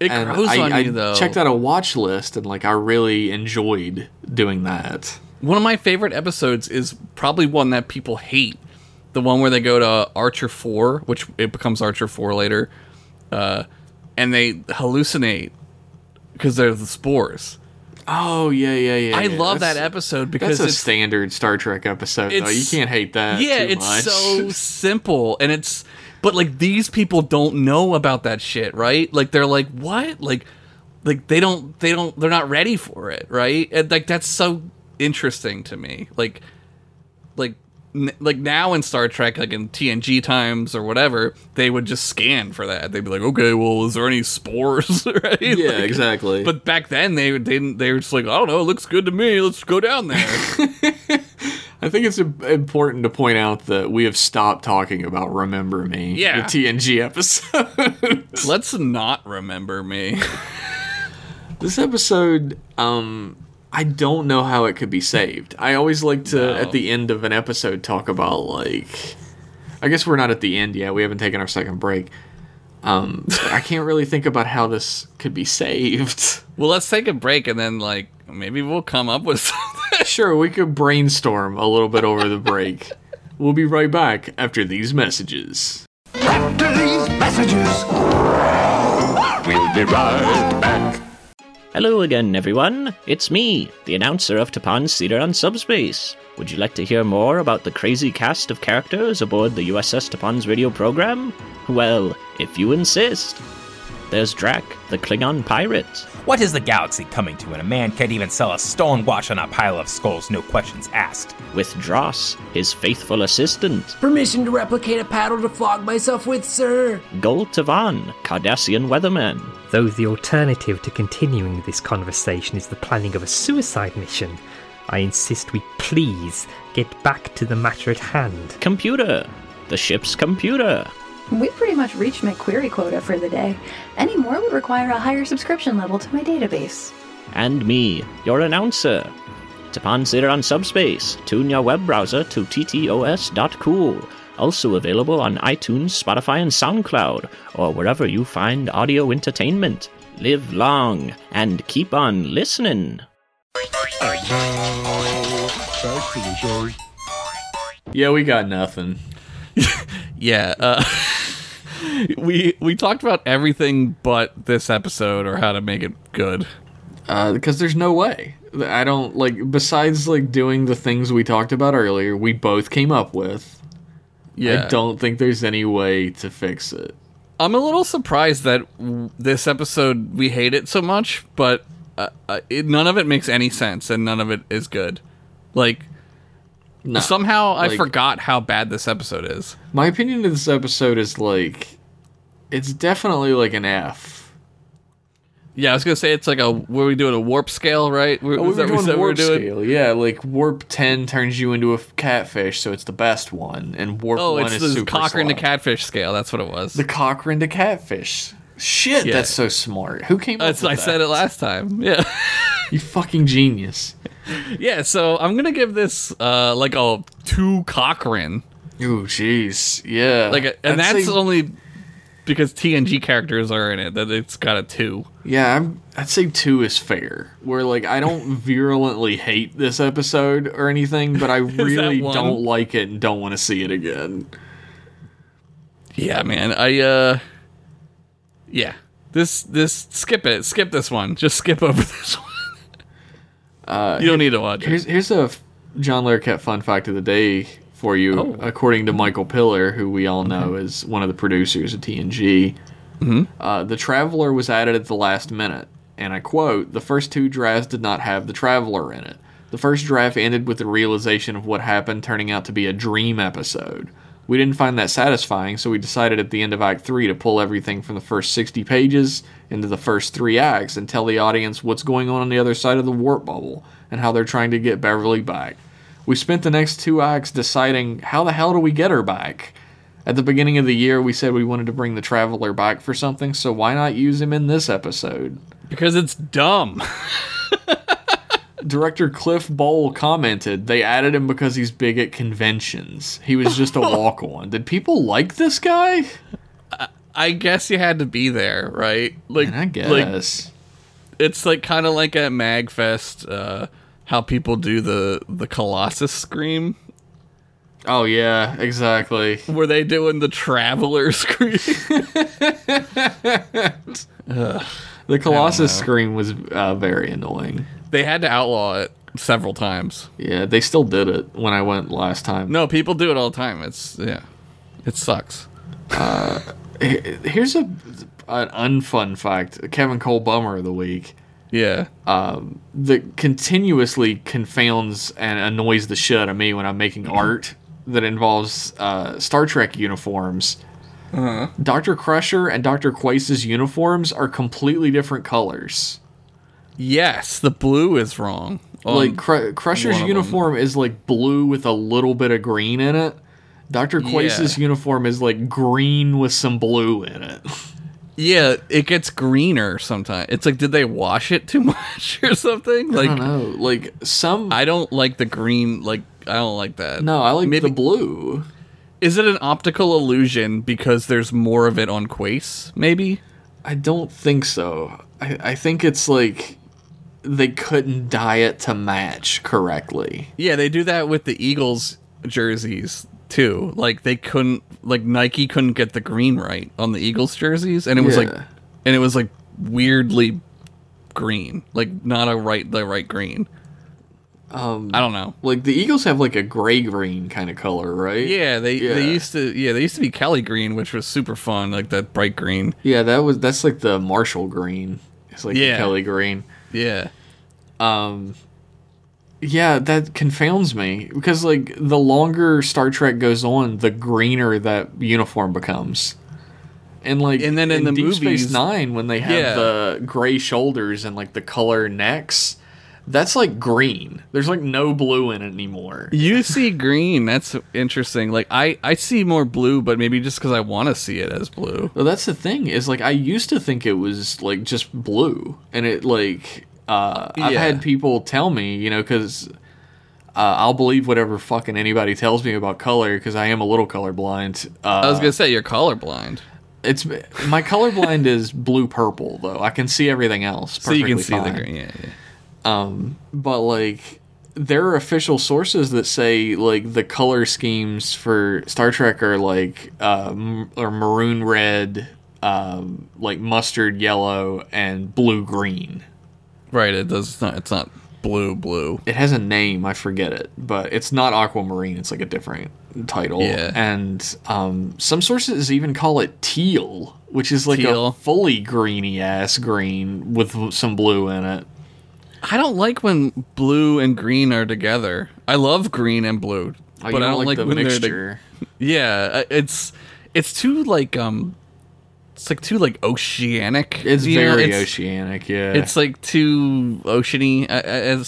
It grows on you, though. I checked out a watch list and like I really enjoyed doing that. One of my favorite episodes is probably one that people hate. The one where they go to Archer 4, which it becomes Archer 4 later, and they hallucinate because they're the spores. Oh, yeah. I love that episode because it's a standard Star Trek episode. Though. You can't hate that. Yeah, it's so simple. And but like these people don't know about that shit, right? Like they're like, what? Like they're not ready for it, right? And like that's so interesting to me. Like now in Star Trek, like in TNG times or whatever, they would just scan for that. They'd be like, okay, well, is there any spores? Right? Yeah, like, exactly. But back then, they were just like, I don't know, it looks good to me. Let's go down there. I think it's important to point out that we have stopped talking about Remember Me, the TNG episode. Let's not remember me. This episode, I don't know how it could be saved. I always like to, at the end of an episode, talk about, like... I guess we're not at the end yet. We haven't taken our second break. I can't really think about how this could be saved. Well, let's take a break, and then, like, maybe we'll come up with something. Sure, we could brainstorm a little bit over the break. We'll be right back after these messages. After these messages, we'll be right back. Hello again, everyone. It's me, the announcer of Tapan's Theater on Subspace. Would you like to hear more about the crazy cast of characters aboard the USS Tapan's radio program? Well, if you insist. There's Drac, the Klingon pirate. What is the galaxy coming to when a man can't even sell a stonewash on a pile of skulls, no questions asked? With Dross, his faithful assistant. Permission to replicate a paddle to flog myself with, sir. Gol Tavan, Cardassian weatherman. Though the alternative to continuing this conversation is the planning of a suicide mission, I insist we please get back to the matter at hand. Computer, the ship's computer. We've pretty much reached my query quota for the day. Any more would require a higher subscription level to my database. And me, your announcer. Tapan's Theater on Subspace. Tune your web browser to ttos.cool. Also available on iTunes, Spotify, and SoundCloud, or wherever you find audio entertainment. Live long and keep on listening. Yeah, we got nothing. We talked about everything but this episode or how to make it good. Because there's no way. I don't, like, besides, like, doing the things we talked about earlier, we both came up with. Yeah. I don't think there's any way to fix it. I'm a little surprised that this episode, we hate it so much, but none of it makes any sense and none of it is good. Like... No. Somehow I forgot how bad this episode is. My opinion of this episode is like, it's definitely like an F. Yeah, I was gonna say it's like were we doing a warp scale, right? We were doing warp scale. Yeah, like warp 10 turns you into a catfish, so it's the best one, and warp 1 is super Cochrane to catfish scale. That's what it was. The Cochrane to catfish. Shit, yeah. That's so smart. Who came up with that? I said it last time. Yeah. You fucking genius. Yeah, so I'm gonna give this like a 2 Cochrane. Ooh, jeez, yeah. That's only because TNG characters are in it that it's got a 2. Yeah, I'd say 2 is fair. Where like I don't virulently hate this episode or anything, but I really don't like it and don't want to see it again. Yeah, man. Skip this one. Just skip over this one. You don't need to watch it. Here's a John Larroquette fun fact of the day for you. Oh. According to Michael Piller, who we all know is one of the producers of TNG, the Traveler was added at the last minute. And I quote, "The first two drafts did not have the Traveler in it. The first draft ended with the realization of what happened turning out to be a dream episode. We didn't find that satisfying, so we decided at the end of Act 3 to pull everything from the first 60 pages into the first 3 acts and tell the audience what's going on the other side of the warp bubble and how they're trying to get Beverly back. We spent the next 2 acts deciding, how the hell do we get her back? At the beginning of the year, we said we wanted to bring the Traveler back for something, so why not use him in this episode? Because it's dumb." Director Cliff Bole commented, "They added him because he's big at conventions. He was just a walk-on." Did people like this guy? I guess you had to be there, right? Like, man, I guess. Like, it's like kind of like at MAGFest, how people do the Colossus scream. Oh, yeah, exactly. Were they doing the Traveler scream? The Colossus scream was very annoying. They had to outlaw it several times. Yeah, they still did it when I went last time. No, people do it all the time. It sucks. Here's an unfun fact. Kevin Cole Bummer of the week. Yeah. That continuously confounds and annoys the shit out of me when I'm making art that involves Star Trek uniforms. Uh-huh. Dr. Crusher and Dr. Quase's uniforms are completely different colors. Yes, the blue is wrong. Like Crusher's uniform is like blue with a little bit of green in it. Dr. Quase's uniform is like green with some blue in it. Yeah, it gets greener sometimes. It's like, did they wash it too much or something? Like, I don't know. Like I don't like the green. Like, I don't like that. No, I like the blue. Is it an optical illusion because there's more of it on Quase? Maybe. I don't think so. I think it's like they couldn't dye it to match correctly. Yeah, they do that with the Eagles jerseys too. Like they couldn't, like Nike couldn't get the green right on the Eagles jerseys, and it was like weirdly green, like not the right green. I don't know. Like the Eagles have like a gray green kind of color, right? Yeah, they used to be Kelly green, which was super fun, like that bright green. Yeah, that's like the Marshall green. It's like the Kelly green. Yeah. Yeah, that confounds me because like the longer Star Trek goes on, the greener that uniform becomes. And like and then in the Deep movies, Space Nine, when they have the gray shoulders and like the color necks, that's like green. There's like no blue in it anymore. You see green. That's interesting. Like I see more blue, but maybe just because I want to see it as blue. Well, that's the thing is like I used to think it was like just blue, and it like I've had people tell me, you know, because I'll believe whatever fucking anybody tells me about color because I am a little colorblind. I was gonna say you're colorblind. It's my colorblind is blue purple though. I can see everything else. So you can see the green. Yeah. Yeah. But like there are official sources that say like the color schemes for Star Trek are like or maroon red, like mustard yellow, and blue green. Right, it's not blue. It has a name, I forget it, but it's not aquamarine, it's like a different title. Yeah. And some sources even call it teal, which is like a fully greeny ass green with some blue in it. I don't like when blue and green are together. I love green and blue, but I don't like the when mixture. Yeah, it's too like it's like too like oceanic. It's very oceanic. Yeah, it's like too oceany.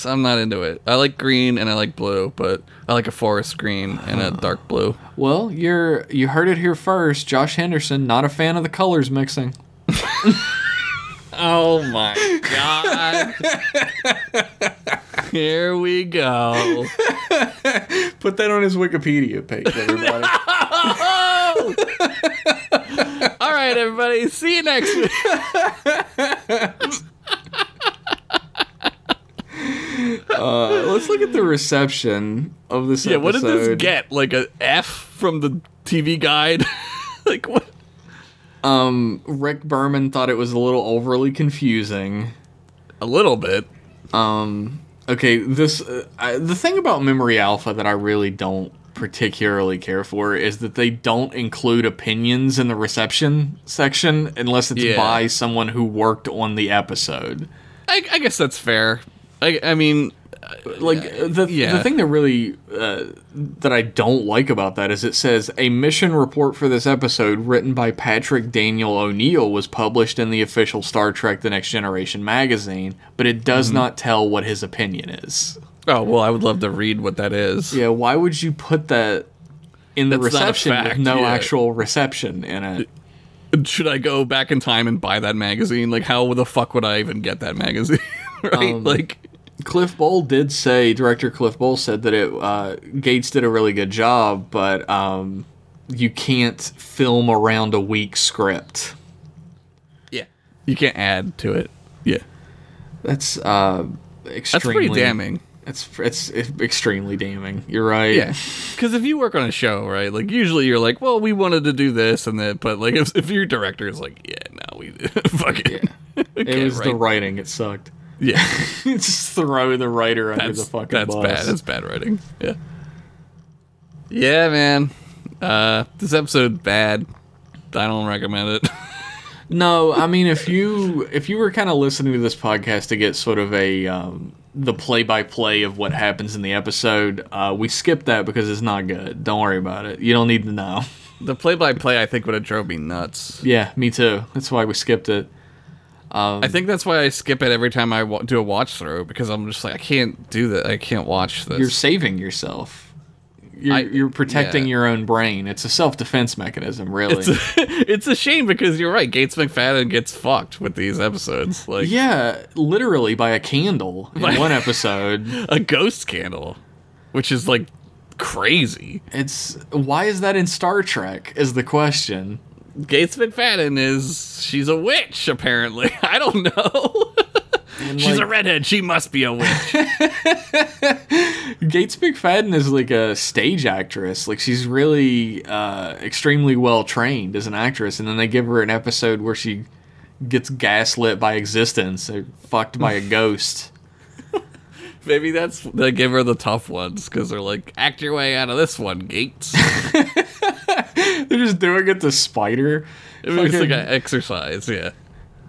I'm not into it. I like green and I like blue, but I like a forest green and a dark blue. Well, you heard it here first. Josh Henderson, not a fan of the colors mixing. Oh my god. Here we go. Put that on his Wikipedia page, everybody. No! All right, everybody. See you next week. Let's look at the reception of this episode. Yeah, what did this get? Like an F from the TV guide? Like, what? Rick Berman thought it was a little overly confusing. A little bit. Okay, this the thing about Memory Alpha that I really don't particularly care for is that they don't include opinions in the reception section unless it's by someone who worked on the episode. I guess that's fair. I mean, like the thing that really that I don't like about that is it says a mission report for this episode written by Patrick Daniel O'Neill was published in the official Star Trek: The Next Generation magazine, but it does not tell what his opinion is. Oh, well, I would love to read what that is. Yeah, why would you put that in the reception with no actual reception in it? Should I go back in time and buy that magazine? Like, how the fuck would I even get that magazine? Right? Cliff Bole did say, director Cliff Bole said that it Gates did a really good job, but you can't film around a weak script. Yeah. You can't add to it. Yeah. That's extremely... That's pretty damning. It's extremely damning. You're right. Yeah. Because if you work on a show, right, like, usually you're like, well, we wanted to do this and that, but, like, if your director is like, yeah, no, we didn't. Fuck it. Yeah. It was the writing. It sucked. Yeah. Just throw the writer under the fucking bus. That's bad writing. Yeah. Yeah, man. This episode bad. I don't recommend it. No, I mean, if you were kind of listening to this podcast to get sort of a the play-by-play of what happens in the episode, we skipped that because it's not good. Don't worry about it. You don't need to know. The play-by-play, I think, would have drove me nuts. Yeah, me too. That's why we skipped it. I think that's why I skip it every time I do a watch-through, because I'm just like, I can't do that. I can't watch this. You're saving yourself. You're protecting your own brain. It's a self-defense mechanism, really. It's a shame because you're right. Gates McFadden gets fucked with these episodes. Like, yeah, literally by a candle in one episode. A ghost candle, which is, like, crazy. Why is that in Star Trek is the question. Gates McFadden she's a witch, apparently. I don't know. She's a redhead. She must be a witch. Gates McFadden is like a stage actress. Like, she's really extremely well trained as an actress. And then they give her an episode where she gets gaslit by existence, or fucked by a ghost. Maybe that's they give her the tough ones because they're like, act your way out of this one, Gates. They're just doing it to Spider. It's like an exercise. Yeah.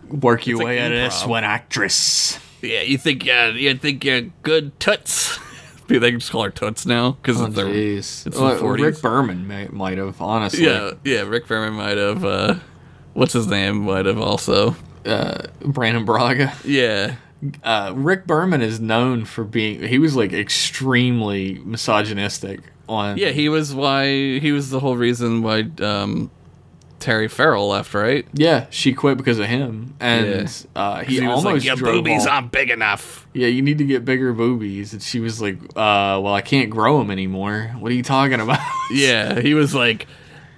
Work your way out of this one, actress. Yeah, you think you're good, Toots? They can just call her Toots now because it's the 40s. Rick Berman might have, honestly. Yeah, Rick Berman might have. What's his name? Might have also. Brandon Braga. Yeah. Rick Berman is known for being. He was like extremely misogynistic on. Yeah, he was the whole reason why. Terry Farrell left, right? Yeah, she quit because of him, and he was almost like, your boobies aren't big enough. Yeah, you need to get bigger boobies, and she was like, well, I can't grow them anymore. What are you talking about? Yeah, he was like,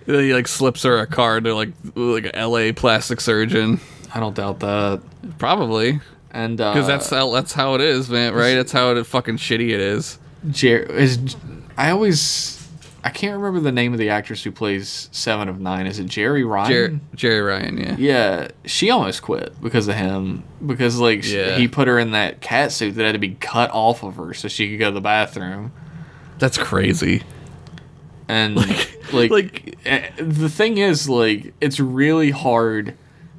he like slips her a card to like an LA plastic surgeon. I don't doubt that. Probably, and because that's how it is, man. Right? That's how fucking shitty it is. I can't remember the name of the actress who plays Seven of Nine. Is it Jerry Ryan? Jerry Ryan, yeah. Yeah, she almost quit because of him. Because, like, he put her in that cat suit that had to be cut off of her so she could go to the bathroom. That's crazy. And, the thing is, like, it's really hard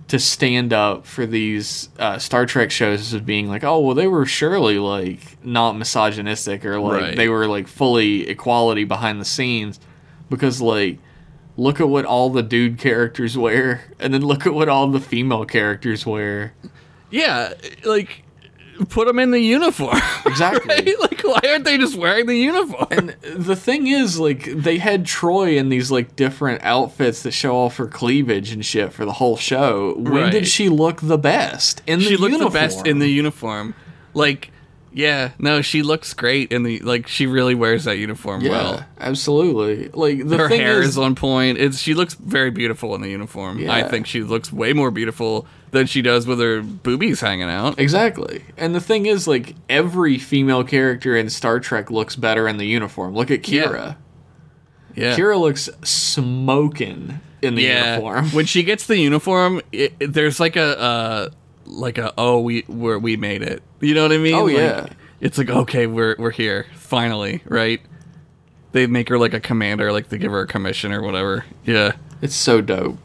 to stand up for these Star Trek shows as being like, oh, well, they were surely, like, not misogynistic or, like, They were, like, fully equality behind the scenes because, like, look at what all the dude characters wear and then look at what all the female characters wear. Yeah, like, put them in the uniform. Exactly. Right? Like, why aren't they just wearing the uniform? And the thing is, like, they had Troy in these, like, different outfits that show off her cleavage and shit for the whole show. When did she look the best in the uniform? She looked the best in the uniform. Like, yeah, no, she looks great in the, like, she really wears that uniform well. Yeah, absolutely. Like, the thing is, her hair is on point. She looks very beautiful in the uniform. Yeah. I think she looks way more beautiful than she does with her boobies hanging out. Exactly. And the thing is, like, every female character in Star Trek looks better in the uniform. Look at Kira. Yeah. Kira looks smoking in the uniform. When she gets the uniform, there's like a we made it. You know what I mean? Oh, like, yeah. it's like, okay, we're here finally, right? They make her like a commander, like they give her a commission or whatever. Yeah, it's so dope.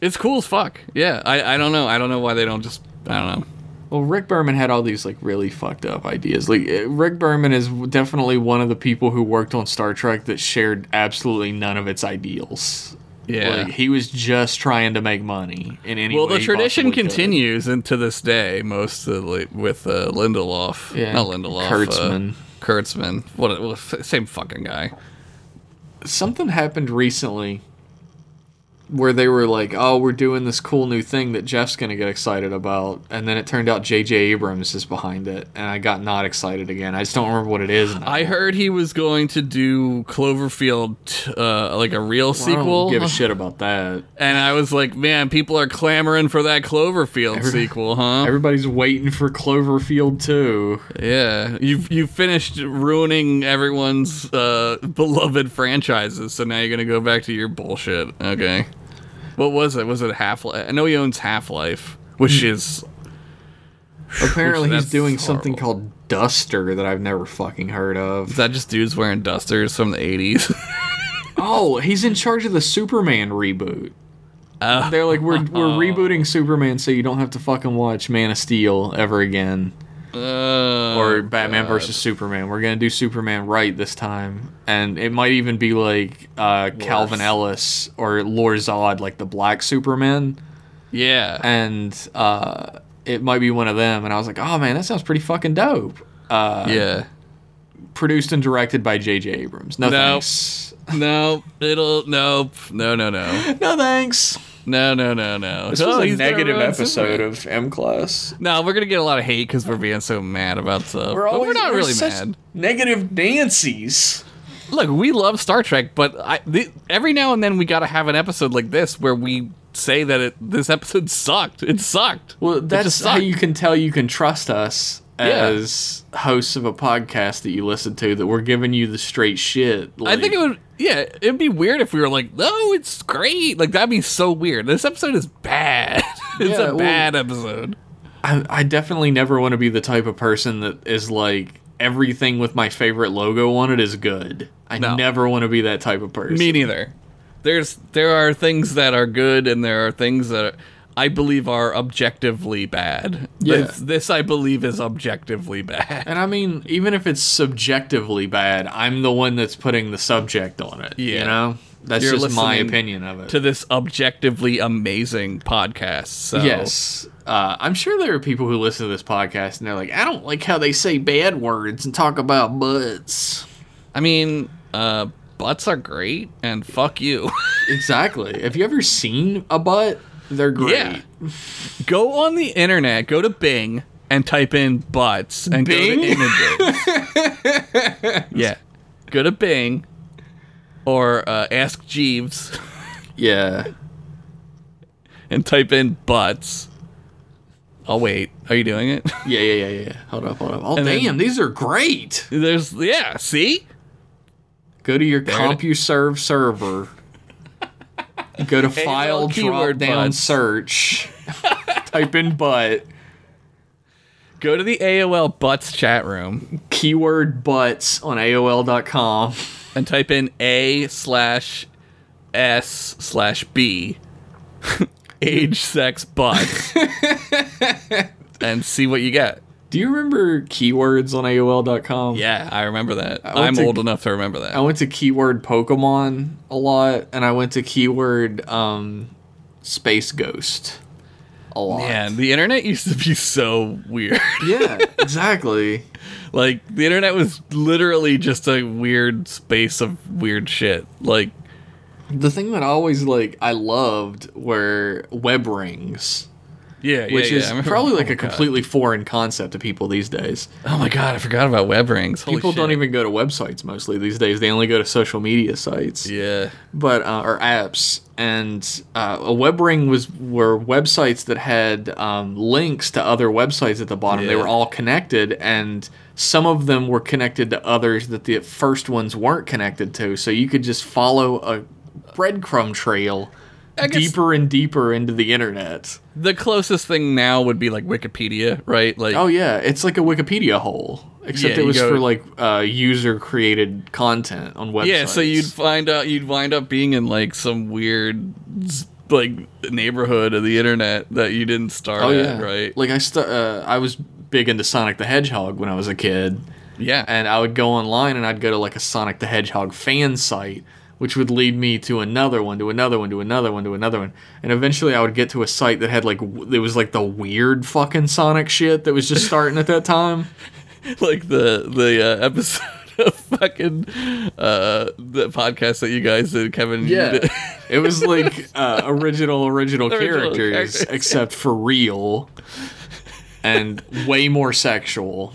It's cool as fuck. Yeah, I don't know. I don't know why they don't just. I don't know. Well, Rick Berman had all these like really fucked up ideas. Like Rick Berman is definitely one of the people who worked on Star Trek that shared absolutely none of its ideals. Yeah, like, he was just trying to make money in any way. Well, the tradition continues into this day, mostly with Lindelof. Yeah, not Lindelof. Kurtzman. Kurtzman. What? Same fucking guy. Something happened recently where they were like, oh, we're doing this cool new thing that Jeff's going to get excited about. And then it turned out J.J. Abrams is behind it. And I got not excited again. I just don't remember what it is now. I heard he was going to do Cloverfield, like a real sequel. I don't give a shit about that. And I was like, man, people are clamoring for that Cloverfield sequel, huh? Everybody's waiting for Cloverfield 2. Yeah. You've finished ruining everyone's beloved franchises. So now you're going to go back to your bullshit. Okay. What was it? Was it Half-Life? I know he owns Half-Life, which is... Apparently he's doing horrible. Something called Duster that I've never fucking heard of. Is that just dudes wearing dusters from the 80s? Oh, he's in charge of the Superman reboot. Oh. They're like, we're rebooting Superman so you don't have to fucking watch Man of Steel ever again. Or Batman versus Superman. We're gonna do Superman right this time, and it might even be like Calvin Ellis or Lor Zod, like the Black Superman. Yeah, and it might be one of them. And I was like, oh man, that sounds pretty fucking dope. Yeah, produced and directed by J.J. Abrams. No thanks. No, it'll nope. No. No thanks. No. This was a negative episode of M-Class. No, we're going to get a lot of hate because we're being so mad about stuff. We're not really mad. Negative Nancy's. Look, we love Star Trek, but every now and then we got to have an episode like this where we say that this episode sucked. It sucked. Well, that's how you can tell you can trust us as hosts of a podcast that you listen to, that we're giving you the straight shit. Like, I think it would... Yeah, it'd be weird if we were like, no, it's great. Like, that'd be so weird. This episode is bad. It's a bad episode. I definitely never want to be the type of person that is like, everything with my favorite logo on it is good. I never want to be that type of person. Me neither. There are things that are good, and there are things that I believe are objectively bad. Yeah. This I believe is objectively bad. And I mean, even if it's subjectively bad, I'm the one that's putting the subject on it. Yeah. You know? That's You're just my opinion of it. To this objectively amazing podcast. So. Yes. I'm sure there are people who listen to this podcast and they're like, I don't like how they say bad words and talk about butts. I mean, butts are great, and fuck you. Exactly. Have you ever seen a butt? They're great. Yeah. Go on the internet, go to Bing, and type in butts. And Bing? Go to images. Yeah. Go to Bing, or ask Jeeves. Yeah. And type in butts. Oh, wait. Are you doing it? Yeah. Hold up. Oh, and damn, these are great. Yeah, see? Go to your CompuServe server. Go to file, drop down, search, type in butt. Go to the AOL butts chat room. Keyword butts on AOL.com. And type in A/S/B. Age, sex, butts. And see what you get. Do you remember keywords on AOL.com? Yeah, I remember that. I'm old enough to remember that. I went to keyword Pokemon a lot, and I went to keyword Space Ghost a lot. Man, the internet used to be so weird. Yeah, exactly. Like, the internet was literally just a weird space of weird shit. Like, the thing that I always, like, I loved were web rings. Yeah, which is probably like a completely foreign concept to people these days. Oh my god, I forgot about web rings. Holy people shit. Don't even go to websites mostly these days. They only go to social media sites. Yeah, but or apps. And a web ring were websites that had links to other websites at the bottom. Yeah. They were all connected, and some of them were connected to others that the first ones weren't connected to. So you could just follow a breadcrumb trail. Deeper and deeper into the internet. The closest thing now would be like Wikipedia, right? Like, oh yeah, it's like a Wikipedia hole. Except it was for like user created content on websites. Yeah, so you'd wind up being in like some weird like neighborhood of the internet that you didn't start at, right? Like I was big into Sonic the Hedgehog when I was a kid. Yeah. And I would go online and I'd go to like a Sonic the Hedgehog fan site, which would lead me to another one, to another one, to another one, to another one. And eventually I would get to a site that had like, it was like the weird fucking Sonic shit that was just starting at that time. Like the episode of fucking the podcast that you guys did, Kevin. Yeah. It was like original characters, except for real and way more sexual.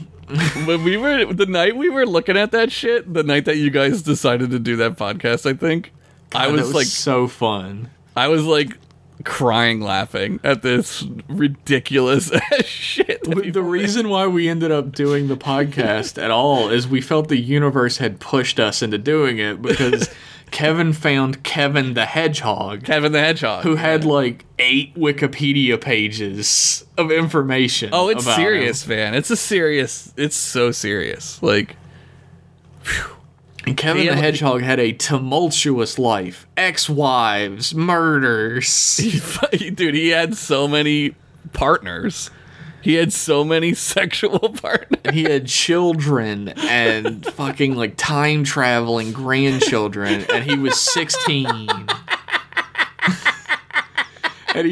When we were, the night we were looking at that shit, the night that you guys decided to do that podcast, I think, God, that was like so fun. I was like crying laughing at this ridiculous ass shit. The reason why we ended up doing the podcast at all is we felt the universe had pushed us into doing it because Kevin found Kevin the Hedgehog. Kevin the Hedgehog. Who had like 8 Wikipedia pages of information. Oh, it's serious, man. It's so serious. Like, phew. And Kevin the Hedgehog had a tumultuous life. Ex-wives, murders. Dude, he had so many partners. He had so many sexual partners. And he had children and fucking like time-traveling grandchildren. And he was 16. And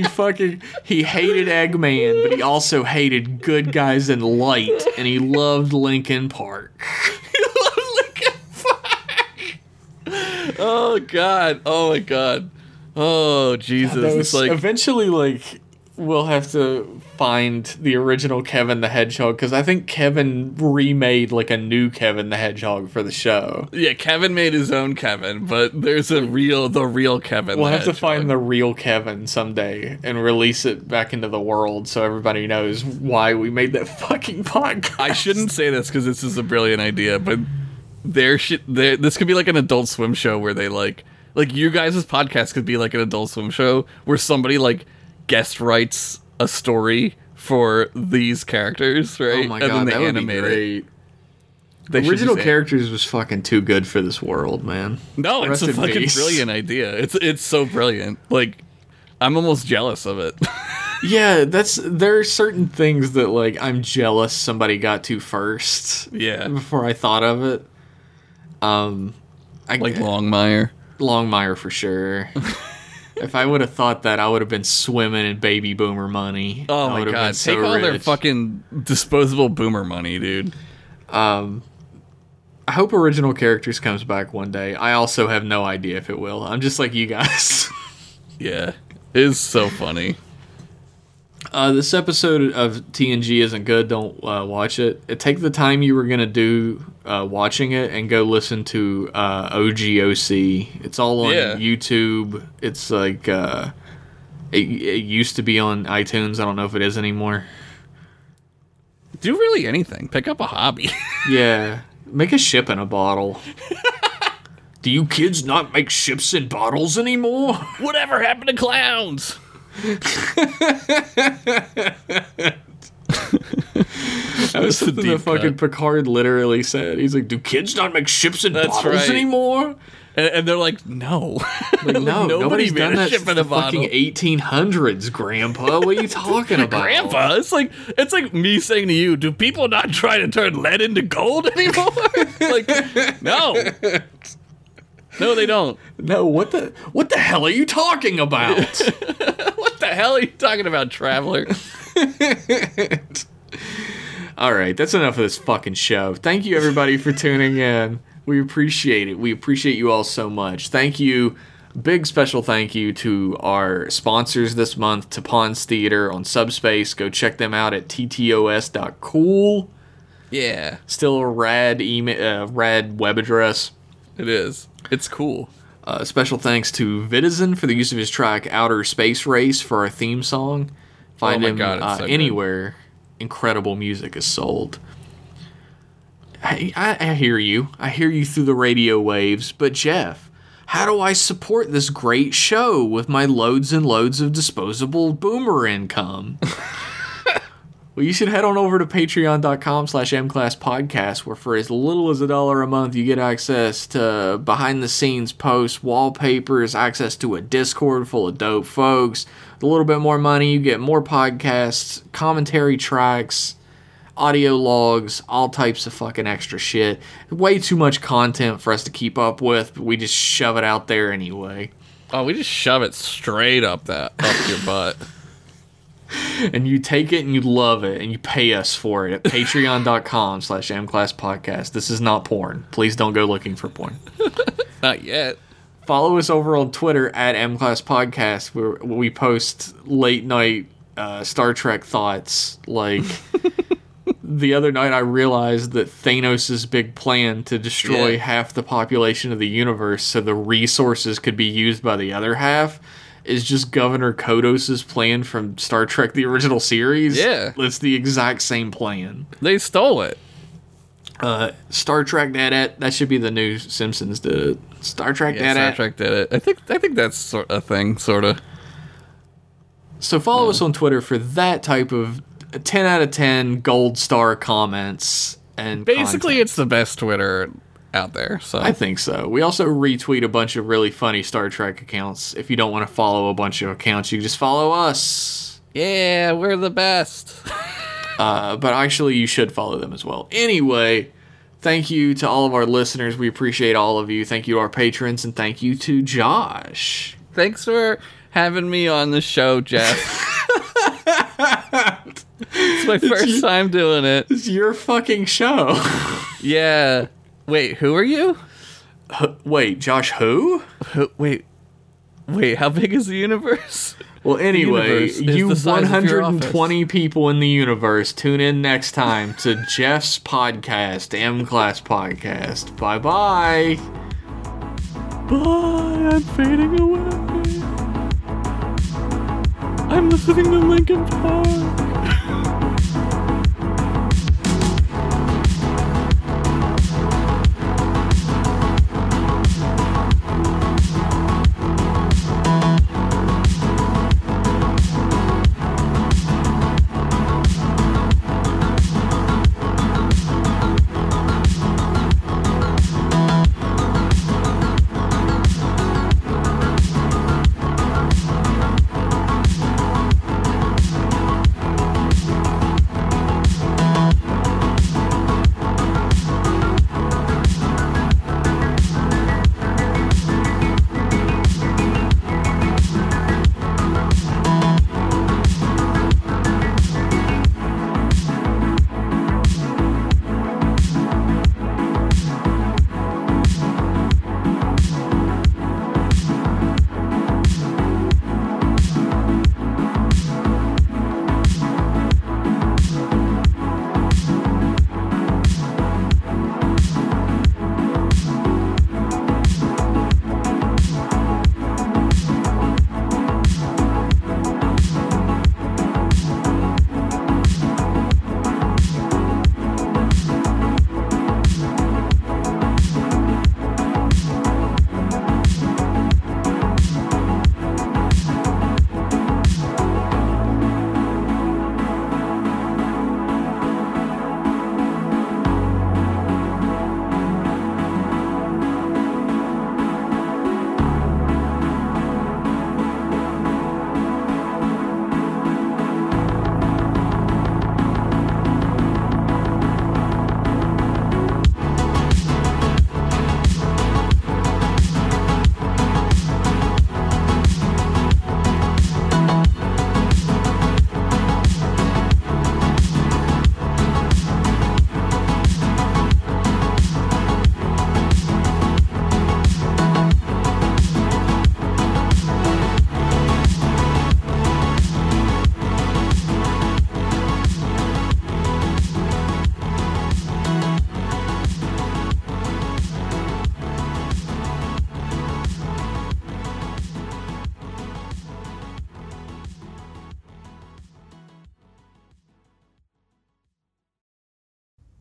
he hated Eggman, but he also hated good guys in light. And he loved Linkin Park. Oh God! Oh my God! Oh Jesus! God, it's like eventually, like we'll have to find the original Kevin the Hedgehog because I think Kevin remade like a new Kevin the Hedgehog for the show. Yeah, Kevin made his own Kevin, but there's the real Kevin. We'll have to find the real Kevin someday and release it back into the world so everybody knows why we made that fucking podcast. I shouldn't say this because this is a brilliant idea, but. This could be like an Adult Swim show where they like you guys' podcast could be like an Adult Swim show where somebody like guest writes a story for these characters, right? Oh my God, and then they animate it. The original characters was fucking too good for this world, man. No, it's a fucking brilliant idea. It's so brilliant. Like, I'm almost jealous of it. Yeah, there are certain things that like I'm jealous somebody got to first. Yeah, before I thought of it. Like Longmire for sure. If I would have thought that, I would have been swimming in baby boomer money. Oh my God, so take all rich. Their fucking disposable boomer money, dude. I hope original characters comes back one day. I also have no idea if it will. I'm just like you guys. Yeah, it is so funny. This episode of TNG isn't good. Don't watch it. Take the time you were going to do watching it and go listen to OGOC. It's all on YouTube. It's like it used to be on iTunes. I don't know if it is anymore. Do really anything. Pick up a hobby. Yeah. Make a ship in a bottle. Do you kids not make ships in bottles anymore? Whatever happened to clowns? That was something that fucking Picard literally said. He's like, do kids not make ships in bottles anymore? And they're like, no. Like, no, nobody's done that since the fucking 1800s, Grandpa. What are you talking about? Grandpa, it's like me saying to you, do people not try to turn lead into gold anymore? Like, no. No, they don't. No, what the hell are you talking about? What the hell are you talking about, Traveler? All right, that's enough of this fucking show. Thank you, everybody, for tuning in. We appreciate it. We appreciate you all so much. Thank you. Big special thank you to our sponsors this month, Tapan's Theater on Subspace. Go check them out at ttos.cool. Yeah. Still a rad, rad web address. It is. It's cool. Special thanks to Vidizen for the use of his track Outer Space Race for our theme song. Find him anywhere incredible music is sold. I hear you. I hear you through the radio waves. But Jeff, how do I support this great show with my loads and loads of disposable boomer income? Well, you should head on over to patreon.com/mclasspodcast, where for as little as $1 a month, you get access to behind-the-scenes posts, wallpapers, access to a Discord full of dope folks. With a little bit more money, you get more podcasts, commentary tracks, audio logs, all types of fucking extra shit. Way too much content for us to keep up with, but we just shove it out there anyway. Oh, we just shove it straight up your butt. And you take it and you love it and you pay us for it at patreon.com/mclasspodcast. This is not porn. Please don't go looking for porn. Not yet. Follow us over on Twitter at mclasspodcast, where we post late night Star Trek thoughts. Like the other night I realized that Thanos' big plan to destroy half the population of the universe so the resources could be used by the other half is just Governor Kodos's plan from Star Trek the original series. Yeah. It's the exact same plan. They stole it. Star Trek that should be the new Simpsons did it. Star Trek Star Trek did it. I think that's a thing, sort of. So follow us on Twitter for that type of 10 out of 10 gold star comments and basically content. It's the best Twitter out there, so I think so. We also retweet a bunch of really funny Star Trek accounts. If you don't want to follow a bunch of accounts, you just follow us. Yeah, we're the best. But actually, you should follow them as well. Anyway, thank you to all of our listeners. We appreciate all of you. Thank you to our patrons, and thank you to Josh. Thanks for having me on the show, Jeff. It's my first time doing it. It's your fucking show. Yeah. Wait, who are you? Wait, Josh, who? Wait, how big is the universe? Well, anyway, you 120 people in the universe, tune in next time to Jeff's podcast, M-Class Podcast. Bye-bye. Bye, I'm fading away. I'm listening to Linkin Park.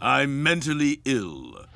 I'm mentally ill.